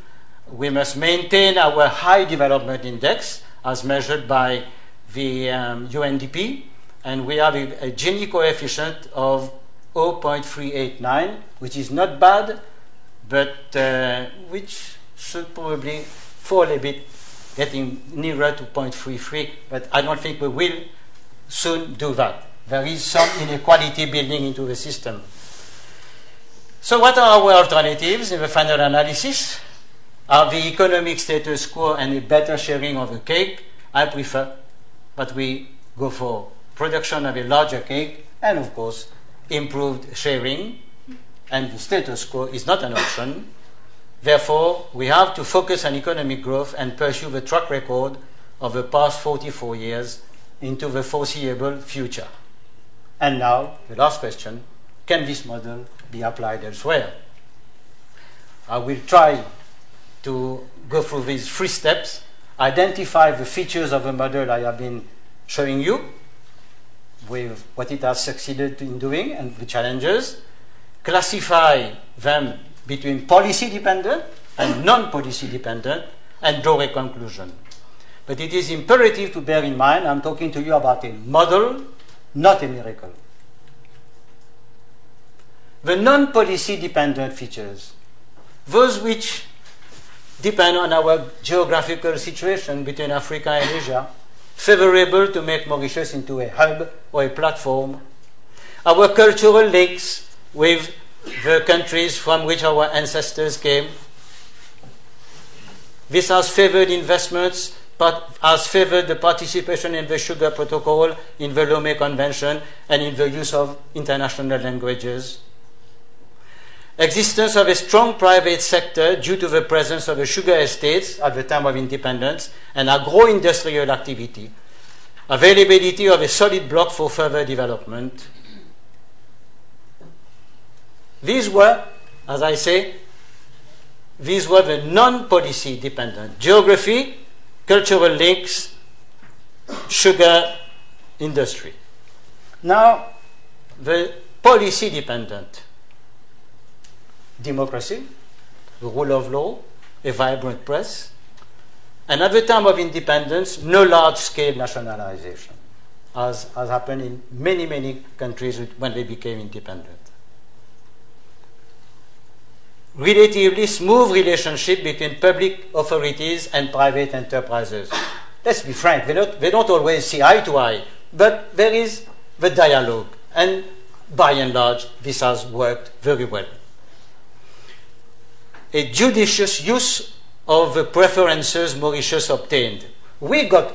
We must maintain our high development index as measured by the UNDP, and we have a Gini coefficient of 0.389, which is not bad, but which should probably fall a bit, getting nearer to 0.33, but I don't think we will soon do that. There is some inequality building into the system. So what are our alternatives in the final analysis? Are the economic status quo and a better sharing of the cake? I prefer that we go for production of a larger cake and, of course, improved sharing. And the status quo is not an option. Therefore, we have to focus on economic growth and pursue the track record of the past 44 years into the foreseeable future. And now, the last question, can this model be applied elsewhere? I will try to go through these three steps, identify the features of the model I have been showing you, with what it has succeeded in doing and the challenges, classify them between policy dependent and non-policy dependent, and draw a conclusion. But it is imperative to bear in mind, I'm talking to you about a model, not a miracle. The non-policy dependent features, those which depend on our geographical situation between Africa and Asia, favorable to make Mauritius into a hub or a platform, our cultural links with the countries from which our ancestors came. This has favored investments, but has favored the participation in the Sugar Protocol, in the Lomé Convention, and in the use of international languages. Existence of a strong private sector due to the presence of the sugar estates at the time of independence and agro-industrial activity. Availability of a solid block for further development. These were, as I say, these were the non-policy dependent. Geography, cultural links, sugar industry. Now, the policy dependent. Democracy, the rule of law, a vibrant press, and at the time of independence, no large-scale nationalization. as happened in many, many countries when they became independent. Relatively smooth relationship between public authorities and private enterprises. Let's be frank, they don't always see eye to eye, but there is the dialogue, and by and large, this has worked very well. A judicious use of the preferences Mauritius obtained. We got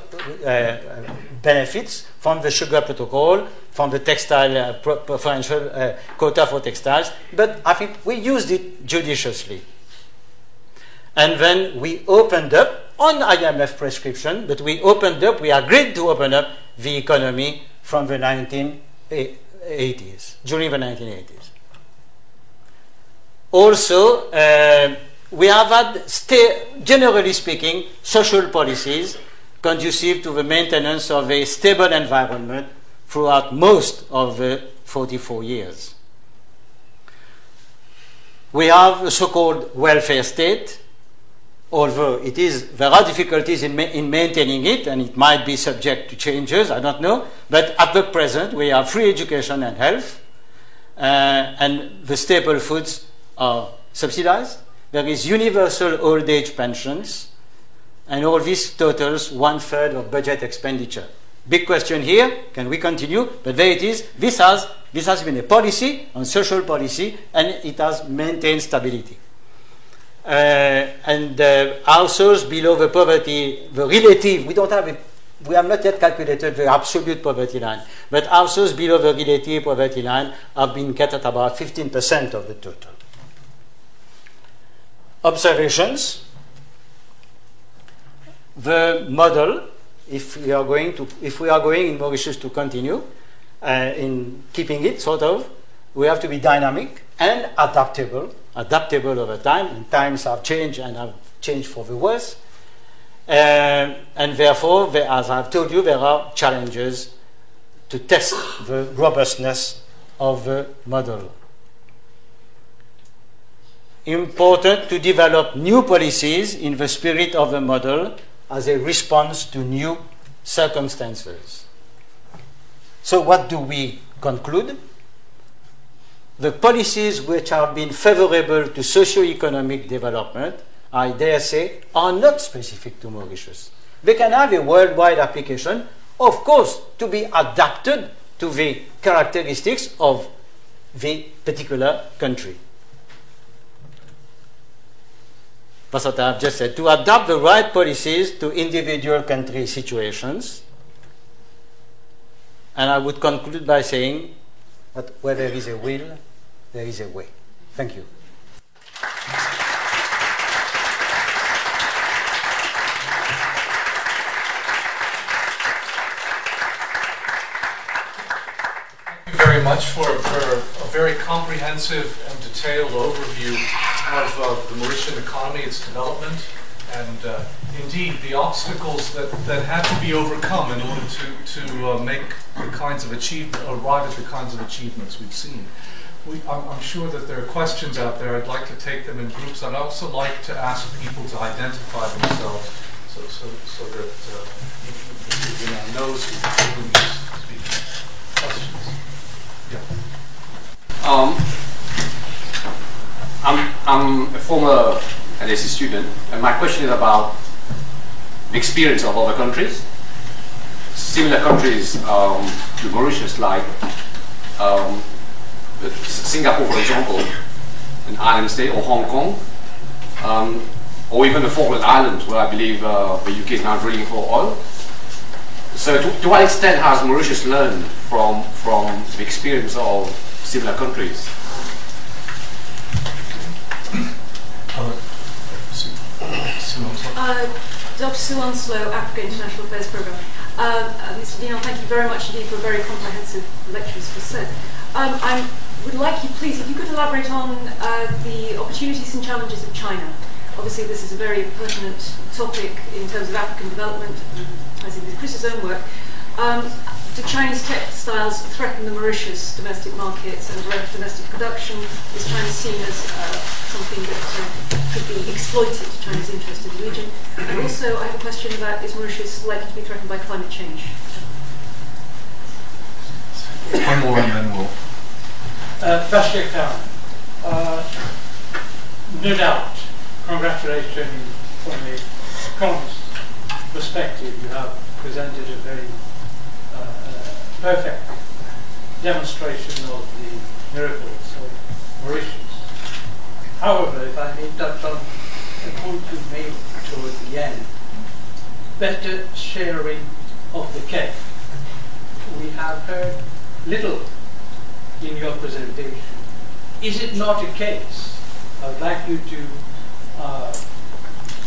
benefits from the sugar protocol, from the textile preferential quota for textiles, but I think we used it judiciously. And then we opened up, on IMF prescription, but we agreed to open up the economy from the 1980s, during the 1980s. Also, we have had, generally speaking, social policies conducive to the maintenance of a stable environment throughout most of the 44 years. We have the so-called welfare state, although there are difficulties in maintaining it, and it might be subject to changes, I don't know, but at the present we have free education and health, and the staple foods are subsidized. There is universal old age pensions, and all this totals 1/3 of budget expenditure. Big question here, can we continue? But there it is. This has been a policy, on social policy, and it has maintained stability. And households below the poverty, the relative, we have not yet calculated the absolute poverty line, but households below the relative poverty line have been cut at about 15% of the total. Observations. The model, if we are going in Mauritius to continue in keeping it, sort of, we have to be dynamic and adaptable over time, and times have changed and have changed for the worse. And therefore, as I've told you, there are challenges to test the robustness of the model. Important to develop new policies in the spirit of the model as a response to new circumstances. So what do we conclude? The policies which have been favorable to socio-economic development, I dare say, are not specific to Mauritius. They can have a worldwide application, of course, to be adapted to the characteristics of the particular country. That's what I've just said, to adapt the right policies to individual country situations. And I would conclude by saying that where there is a will, there is a way. Thank you. Thank you very much for a very comprehensive and detailed overview of the Mauritian economy, its development, and indeed the obstacles that had to be overcome in order to make arrive at the kinds of achievements we've seen. I'm sure that there are questions out there. I'd like to take them in groups. I'd also like to ask people to identify themselves so that Mr. Dinan knows who is speaking. Questions? Yeah. I'm a former LSE student, and my question is about the experience of other countries, similar countries to Mauritius, like Singapore, for example, an island state, or Hong Kong, or even the Falkland Islands, where I believe the UK is now drilling for oil. So to what extent has Mauritius learned from the experience of similar countries? Dr. Sue Onslow, Africa International Affairs Programme. Mr. Dinan, thank you very much indeed for a very comprehensive lecture, as was said. I would like you, please, if you could elaborate on the opportunities and challenges of China. Obviously, this is a very pertinent topic in terms of African development, as in Chris's own work. Do Chinese textiles threaten the Mauritius domestic markets and direct domestic production? Is China seen as something that could be exploited, China's interest in the region? And also, I have a question about, is Mauritius likely to be threatened by climate change? One more and then we'll... Bashir Khan, no doubt, congratulations from the economist's perspective. You have presented a very perfect demonstration of the miracles of Mauritius. However, if I may touch on the point you made toward the end, better sharing of the cake. We have heard little in your presentation. Is it not a case? I would like you to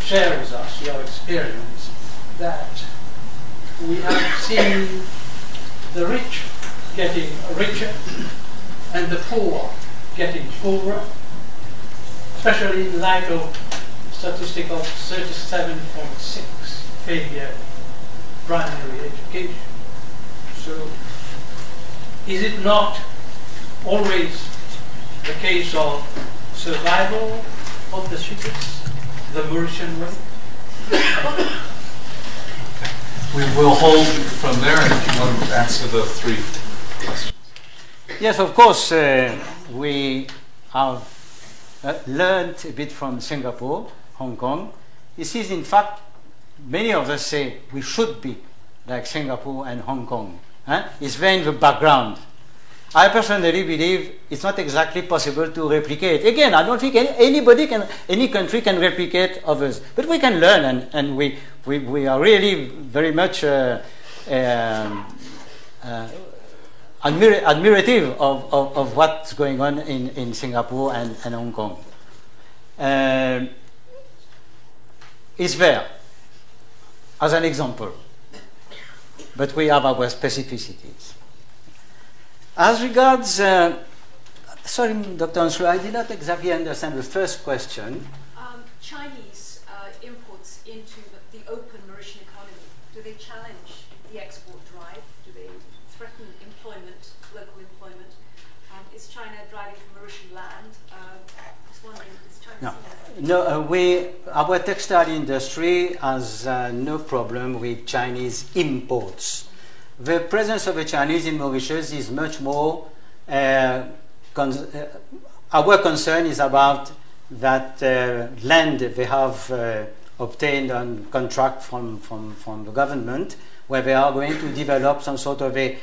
share with us your experience that we have seen the rich getting richer and the poor getting poorer, especially in light of statistic of 37.6 failure primary education. So is it not always the case of survival of the fittest, the Mauritian way? We will hold from there if you want to answer the three questions. Yes, of course, we have learned a bit from Singapore, Hong Kong. This is, in fact, many of us say we should be like Singapore and Hong Kong. It's very in the background. I personally believe it's not exactly possible to replicate. Again, I don't think any country can replicate others. But we can learn, and we are really very much admirative of what's going on in Singapore and Hong Kong. It's there, as an example. But we have our specificities. As regards, sorry, Dr. Anshu, I did not exactly understand the first question. Chinese imports into the open Mauritian economy, do they challenge the export drive? Do they threaten employment, local employment? Is China driving from Mauritian land? I was wondering, is China seeing that? No, our textile industry has no problem with Chinese imports. The presence of the Chinese in Mauritius is much more, our concern is about that land they have obtained on contract from the government, where they are going to develop some sort of a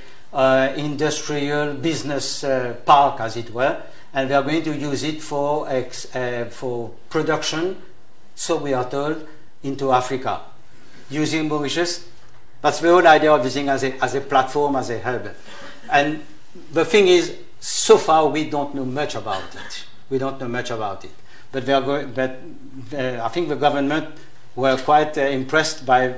industrial business park, as it were, and they are going to use it for production, so we are told, into Africa, using Mauritius. That's the whole idea of using as a platform, as a hub. And the thing is, so far we don't know much about it. We don't know much about it. But, I think the government were quite impressed by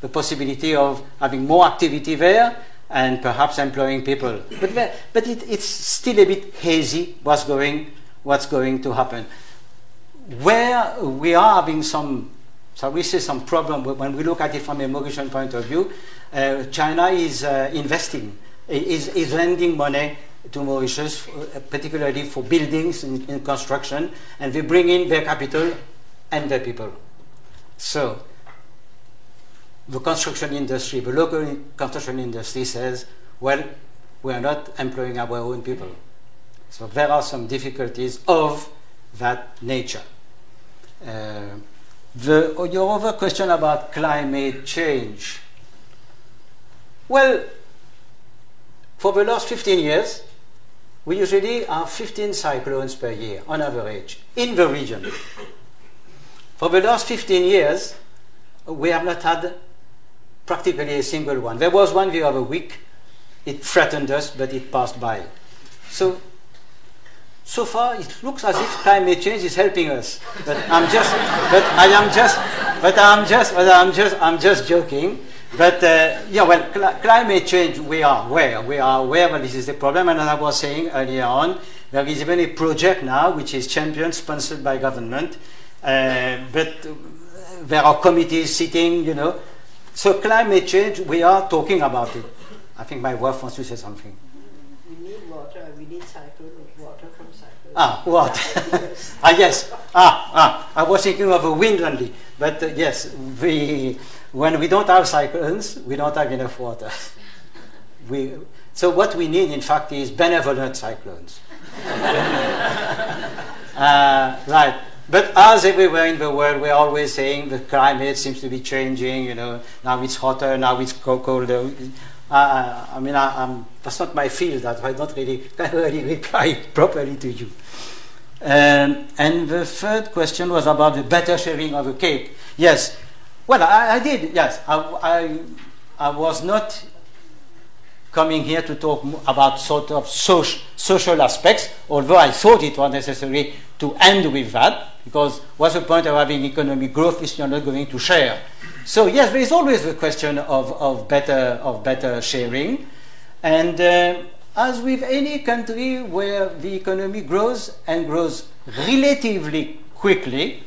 the possibility of having more activity there and perhaps employing people. But it's still a bit hazy what's going to happen. Where we are having some problem when we look at it from a Mauritian point of view. China is investing, is lending money to Mauritius, particularly for buildings in construction, and they bring in their capital and their people. So the construction industry, the local construction industry says, well, we are not employing our own people. So there are some difficulties of that nature. Your other question about climate change. Well, for the last 15 years, we usually have 15 cyclones per year, on average, in the region. For the last 15 years, we have not had practically a single one. There was one the other week. It threatened us, but it passed by. So far, it looks as if climate change is helping us, but I'm just joking. But climate change, we are aware that this is the problem. And as I was saying earlier on, there is even a project now which is championed, sponsored by government. But there are committees sitting, So climate change, we are talking about it. I think my wife wants to say something. We need water. We need cycle of water. I was thinking of a wind only, but yes, when we don't have cyclones, we don't have enough water. So what we need, in fact, is benevolent cyclones. Right. But as everywhere in the world, we're always saying the climate seems to be changing, you know, now it's hotter, now it's colder. I mean, that's not my field, that I don't really reply properly to you. And the third question was about the better sharing of the cake. Yes, well, I did, yes. I was not coming here to talk about sort of social aspects, although I thought it was necessary to end with that, because what's the point of having economic growth if you're not going to share? So yes, there is always the question of better sharing, and as with any country where the economy grows and grows relatively quickly,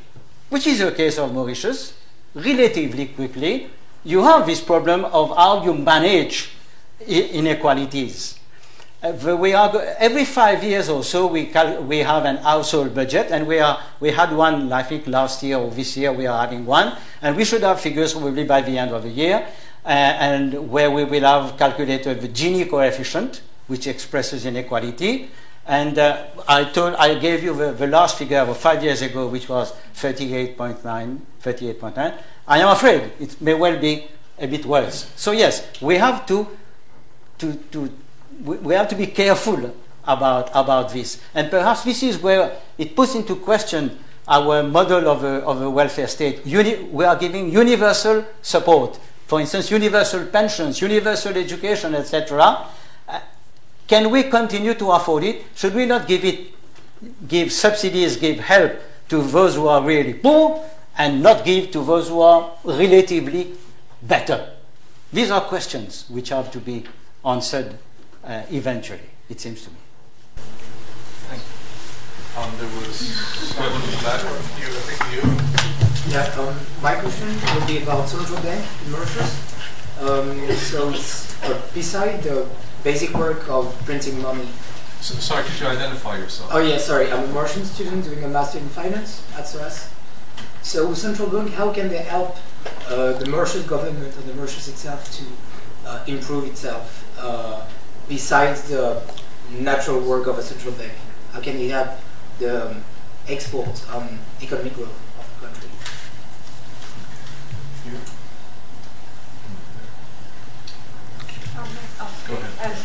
which is the case of Mauritius, relatively quickly, you have this problem of how you manage inequalities. Every 5 years or so we have an household budget, and we had one, I think, last year or this year we are having one, and we should have figures probably by the end of the year, and where we will have calculated the Gini coefficient, which expresses inequality. And I gave you the last figure of 5 years ago, which was 38.9. I am afraid it may well be a bit worse. So yes, we have to be careful about this, and perhaps this is where it puts into question our model of a welfare state. We are giving universal support, for instance, universal pensions, universal education, etc. Can we continue to afford it? Should we not give subsidies, give help to those who are really poor, and not give to those who are relatively better? These are questions which have to be answered eventually, it seems to me. Thank you. There was one back. Yeah, my question would be about Central Bank in Mauritius. So it's beside the basic work of printing money. So, sorry, could you identify yourself? Oh yeah, sorry, I'm a Mauritian student doing a master in finance at SOAS. So Central Bank, how can they help the Mauritius government and the Mauritius itself to improve itself, besides the natural work of a central bank? How can it help the export economic growth of the country? You? Go ahead.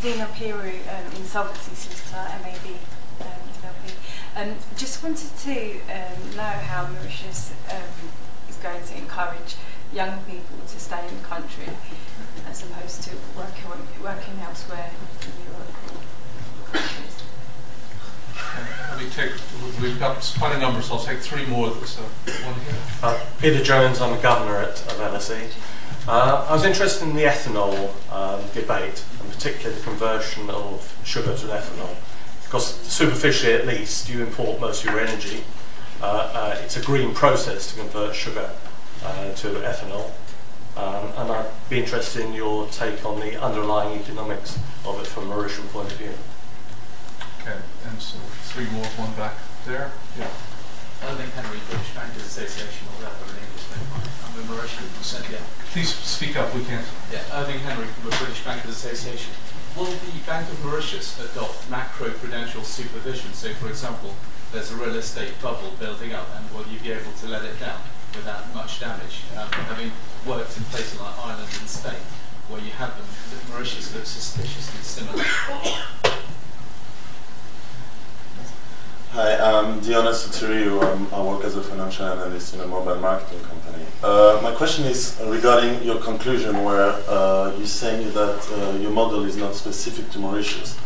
Dina Piru, insolvency solicitor, MAB LLP. Just wanted to know how Mauritius is going to encourage young people to stay in the country, as opposed to working elsewhere in Europe. We've got quite a number, so I'll take three more. So one here. Peter Jones, I'm a governor of LSE. I was interested in the ethanol debate, and particularly the conversion of sugar to ethanol, because superficially at least, you import most of your energy. It's a green process to convert sugar to ethanol. And I'd be interested in your take on the underlying economics of it from a Mauritian point of view. Okay, and so three more, one back there. Yeah. Irving Henry, British Bankers Association, or rather in English, I'm a Mauritian percent, yeah. Please speak up, we can't. Yeah, Irving Henry from the British Bankers Association. Will the Bank of Mauritius adopt macro-prudential supervision? So, for example, there's a real estate bubble building up, and will you be able to let it down without much damage? Having worked in places like Ireland and Spain, where you have them, Mauritius looks suspiciously similar. Hi, I'm Diana Sutiriu. I work as a financial analyst in a mobile marketing company. My question is regarding your conclusion where you're saying that your model is not specific to Mauritius.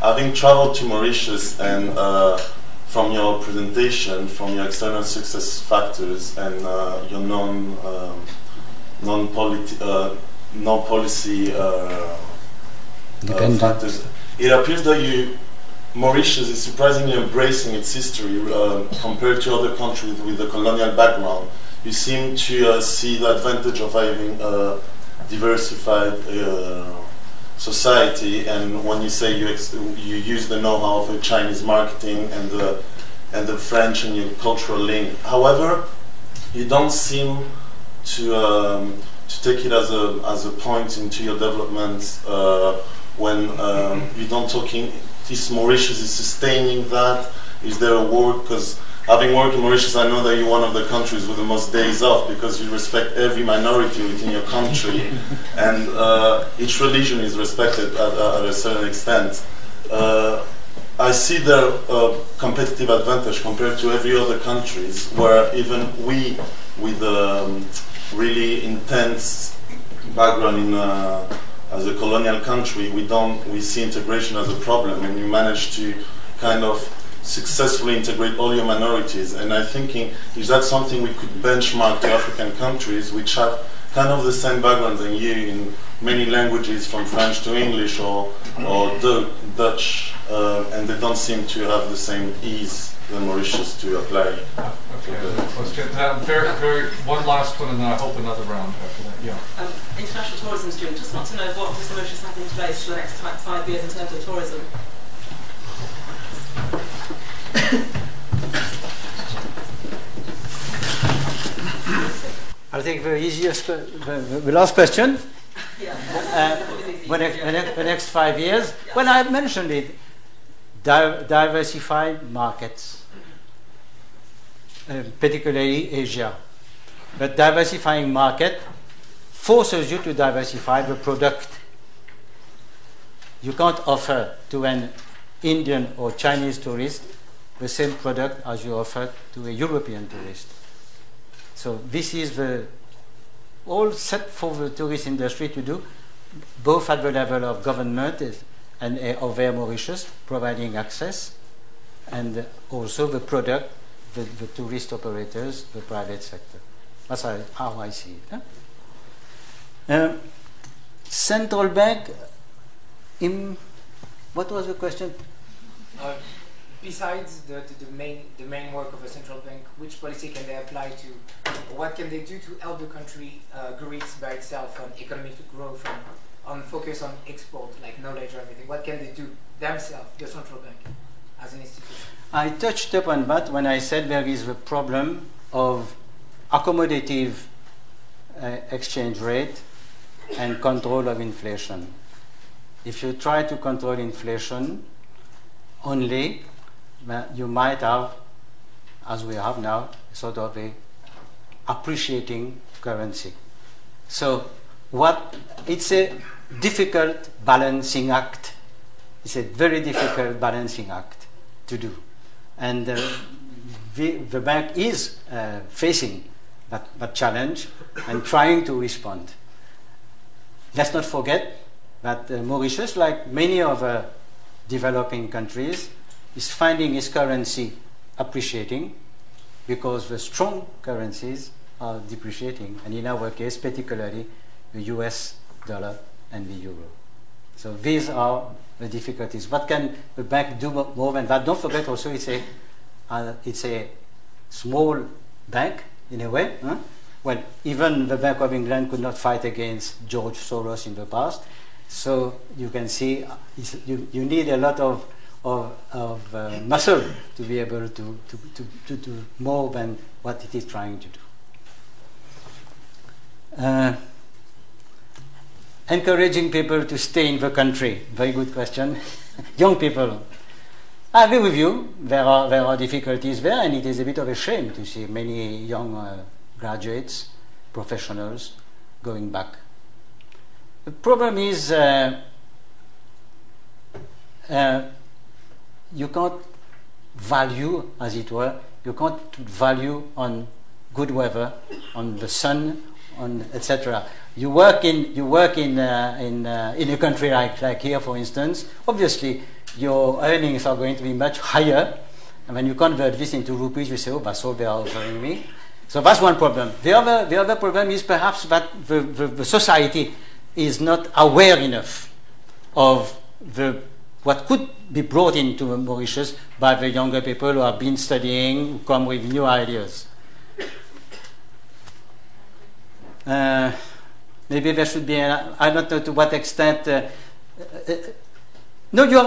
Having traveled to Mauritius and from your presentation, from your external success factors and your non-policy factors, it appears that Mauritius is surprisingly embracing its history compared to other countries with a colonial background. You seem to see the advantage of having a diversified society, and when you say you use the know-how of the Chinese marketing and the French and your cultural link. However, you don't seem to take it as a point into your development when you're not talking, is Mauritius is sustaining that? Is there a work? Because having worked in Mauritius, I know that you're one of the countries with the most days off because you respect every minority within your country, and each religion is respected at a certain extent. I see their competitive advantage compared to every other countries, where even we, with really intense background in as a colonial country, we see integration as a problem, and you manage to kind of successfully integrate all your minorities. And I'm thinking, is that something we could benchmark to African countries which have kind of the same background than you in many languages, from French to English or Dutch, and they don't seem to have the same ease than Mauritius to apply? Okay, let's get that. Very, one last one, and then I hope another round after that. Yeah. International tourism student, just want to know what does Mauritius have in place for the next 5 years in terms of tourism? I'll take the last question. Yeah. The next 5 years. Yeah. Well, I mentioned it. Diversified markets, particularly Asia. But diversifying market forces you to diversify the product. You can't offer to an Indian or Chinese tourist the same product as you offer to a European tourist. So this is the all set for the tourist industry to do, both at the level of government and of Air Mauritius, providing access, and also the product, the tourist operators, the private sector. That's how I see it. Central Bank, what was the question? Besides the main work of a central bank, which policy can they apply to? What can they do to help the country grow by itself on economic growth, on focus on export, like knowledge or everything? What can they do themselves, the central bank, as an institution? I touched upon that when I said there is the problem of accommodative exchange rate and control of inflation. If you try to control inflation only, you might have, as we have now, sort of a appreciating currency. So it's a difficult balancing act. It's a very difficult balancing act to do. And the bank is facing that challenge and trying to respond. Let's not forget that Mauritius, like many other developing countries, is finding its currency appreciating because the strong currencies are depreciating, and in our case, particularly the US dollar and the euro. So these are the difficulties. What can the bank do more than that? Don't forget also it's a small bank in a way. Huh? Well, even the Bank of England could not fight against George Soros in the past. So you can see you need a lot of muscle to be able to do more than what it is trying to do. Encouraging people to stay in the country. Very good question. Young people. I agree with you. There are difficulties there, and it is a bit of a shame to see many young graduates, professionals, going back. The problem is you can't value, as it were, you can't value on good weather, on the sun, on etc. You work in a country like here, for instance. Obviously, your earnings are going to be much higher, and when you convert this into rupees, you say, "Oh, that's all they are offering me." So that's one problem. The other problem is perhaps that the society is not aware enough of what could be brought into Mauritius by the younger people who have been studying, who come with new ideas. Maybe there should be, I don't know to what extent. No, you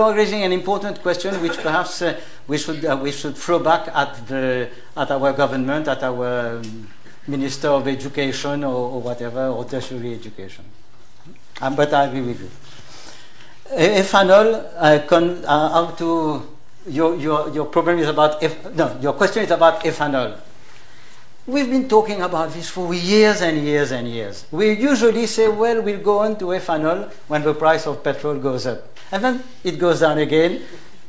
are raising an important question, which perhaps we should throw back at our government, at our Minister of Education or whatever, or tertiary education. But I agree with you. Ethanol, how to, your problem is about, your question is about ethanol. We've been talking about this for years and years and years. We usually say, well, we'll go on to ethanol when the price of petrol goes up. And then it goes down again.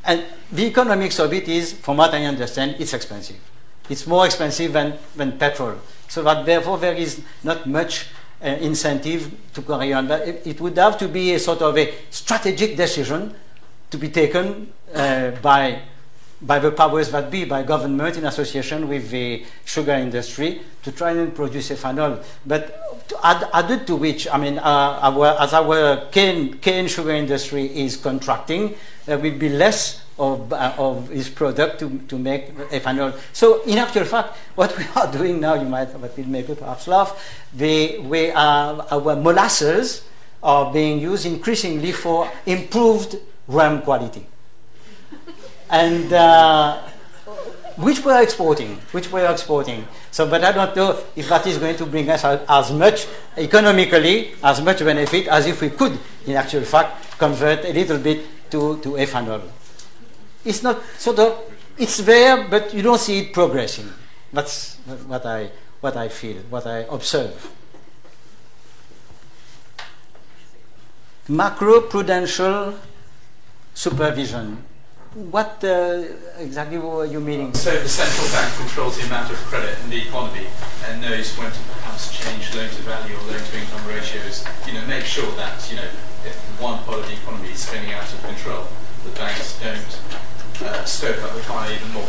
And the economics of it is, from what I understand, it's expensive. It's more expensive than petrol. So that therefore there is not much incentive to carry on. But it would have to be a sort of a strategic decision to be taken by the powers that be, by government in association with the sugar industry, to try and produce ethanol. But to added to which, I mean, as our cane sugar industry is contracting, there will be less of this product to make ethanol. So in actual fact, what we are doing now, what will make you perhaps laugh, our molasses are being used increasingly for improved rum quality. And which we're exporting. So, but I don't know if that is going to bring us as much economically, as much benefit as if we could, in actual fact, convert a little bit to ethanol. It's not sort of, it's there, but you don't see it progressing. That's what I feel, what I observe. Macroprudential supervision. What exactly were you meaning? So the central bank controls the amount of credit in the economy and knows when to perhaps change loan to value or loan to income ratios. You know, make sure that if one part of the economy is spinning out of control, the banks don't stoke up the fire even more.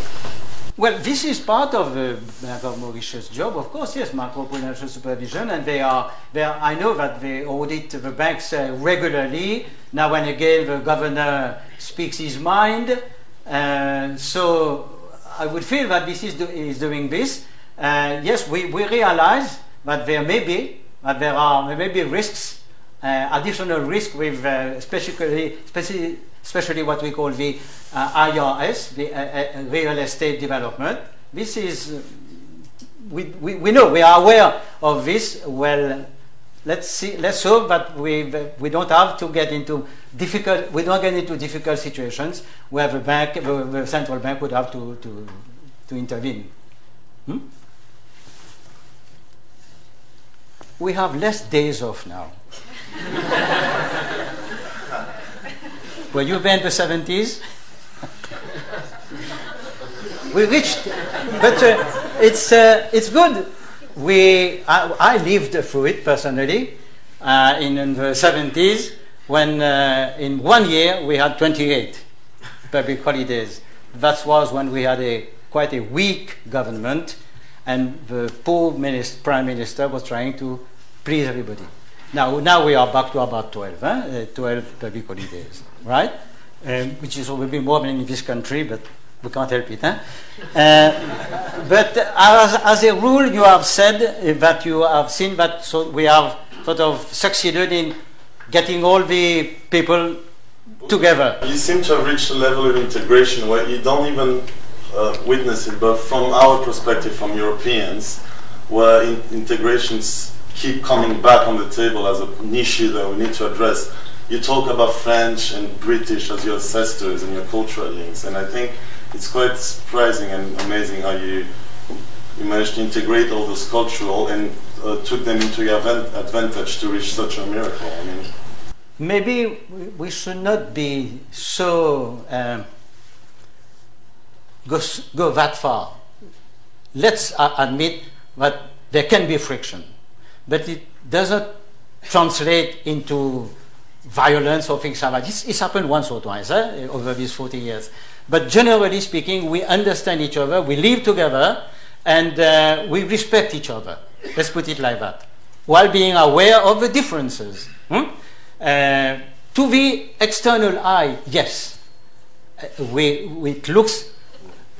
Well, this is part of the Bank of Mauritius' job, of course. Yes, macroprudential supervision, and they are. I know that they audit the banks regularly. Now and again, the governor speaks his mind. So I would feel that this is doing this. Yes, we realize that there may be risks, additional risk with especially what we call the IRS, the real estate development. This is, we are aware of this. Well, let's hope that we don't have to get into difficult situations where the central bank would have to intervene. We have less days off now. Were you there in the 70s? We reached, but it's good. I lived through it personally in the 70s when in one year we had 28 public holidays. That was when we had quite a weak government, and the poor prime minister was trying to please everybody. Now we are back to about 12, 12 public holidays, right? Which is probably more than in this country, but we can't help it. But as a rule, you have said that you have seen that, so we have sort of succeeded in getting all the people together. You seem to have reached a level of integration where you don't even witness it, but from our perspective, from Europeans, where integrations keep coming back on the table as an issue that we need to address. You talk about French and British as your ancestors and your cultural links, and I think it's quite surprising and amazing how you managed to integrate all those cultural and took them into your advantage to reach such a miracle. I mean, maybe we should not be so go that far. Let's admit that there can be friction. But it doesn't translate into violence or things like that. It's happened once or twice over these 40 years. But generally speaking, we understand each other, we live together, and we respect each other. Let's put it like that, while being aware of the differences. To the external eye, yes, it looks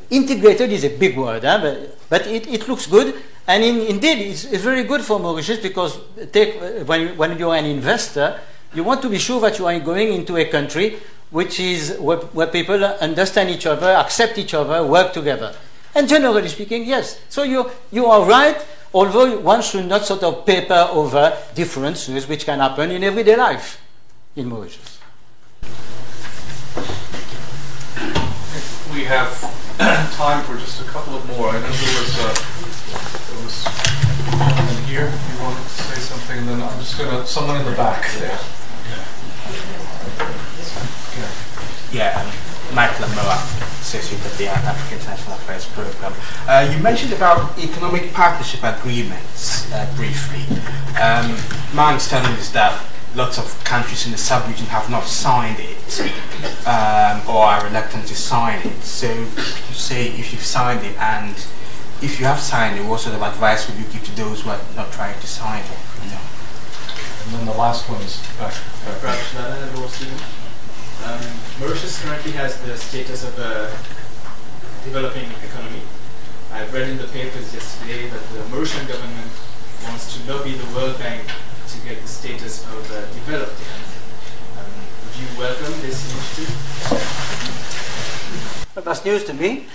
integrated is a big word, but it looks good. And indeed, it's very good for Mauritius because when you're an investor, you want to be sure that you are going into a country which is where people understand each other, accept each other, work together. And generally speaking, yes. So you are right although one should not sort of paper over differences which can happen in everyday life in Mauritius. If we have time for just a couple of more, I know there was one here. If you wanted to say something, then I'm just going to someone in the back there. Michael Moa, Associate of the African International Affairs Program. You mentioned about economic partnership agreements briefly. My understanding is that lots of countries in the sub-region have not signed it or are reluctant to sign it. So, you say if you've signed it, and if you have signed it, what sort of advice would you give to those who are not trying to sign it? No. And then the last one is Mauritius currently has the status of a developing economy. I read in the papers yesterday that the Mauritian government wants to lobby the World Bank to get the status of a developed economy. Would you welcome this initiative? Well, that's news to me.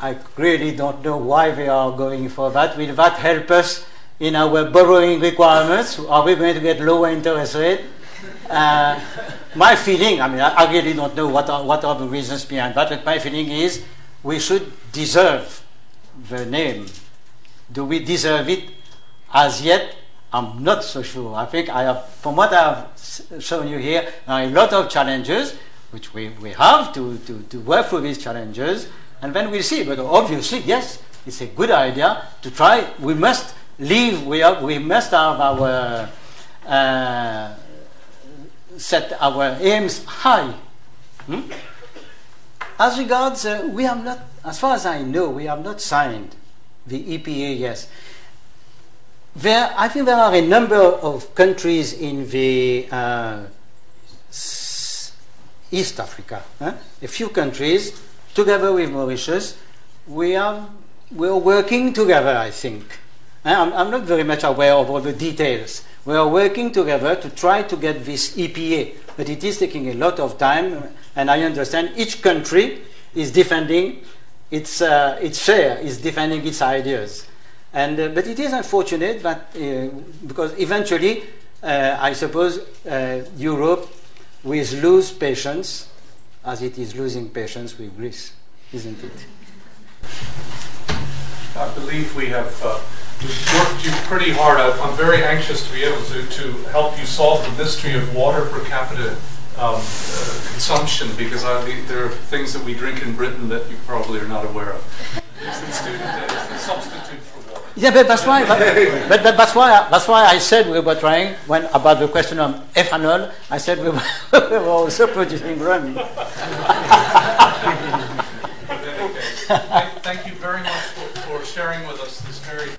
I really don't know why we are going for that. Will that help us in our borrowing requirements? Are we going to get lower interest rate? My feeling, I really don't know what are the reasons behind that, but my feeling is we should deserve the name. Do we deserve it? As yet, I'm not so sure. I think from what I've shown you here, there are a lot of challenges, which we have to work through these challenges, and then we'll see. But obviously, yes, it's a good idea to try. We must leave, we must have our... set our aims high. As regards, we have not, as far as I know, we have not signed the EPA. Yes, I think there are a number of countries in the East Africa. A few countries, together with Mauritius, we're working together. I think. I'm not very much aware of all the details. We are working together to try to get this EPA, but it is taking a lot of time, and I understand each country is defending its share, is defending its ideas. And but it is unfortunate that, because eventually, I suppose, Europe will lose patience, as it is losing patience with Greece, isn't it? I believe we have... We've worked you pretty hard. I'm very anxious to be able to help you solve the mystery of water per capita consumption, because there are things that we drink in Britain that you probably are not aware of. It's the substitute for water. Yeah, but that's why. That's why I said we were trying about the question of ethanol. I said we were also producing rum. Thank you very much for sharing with us this very.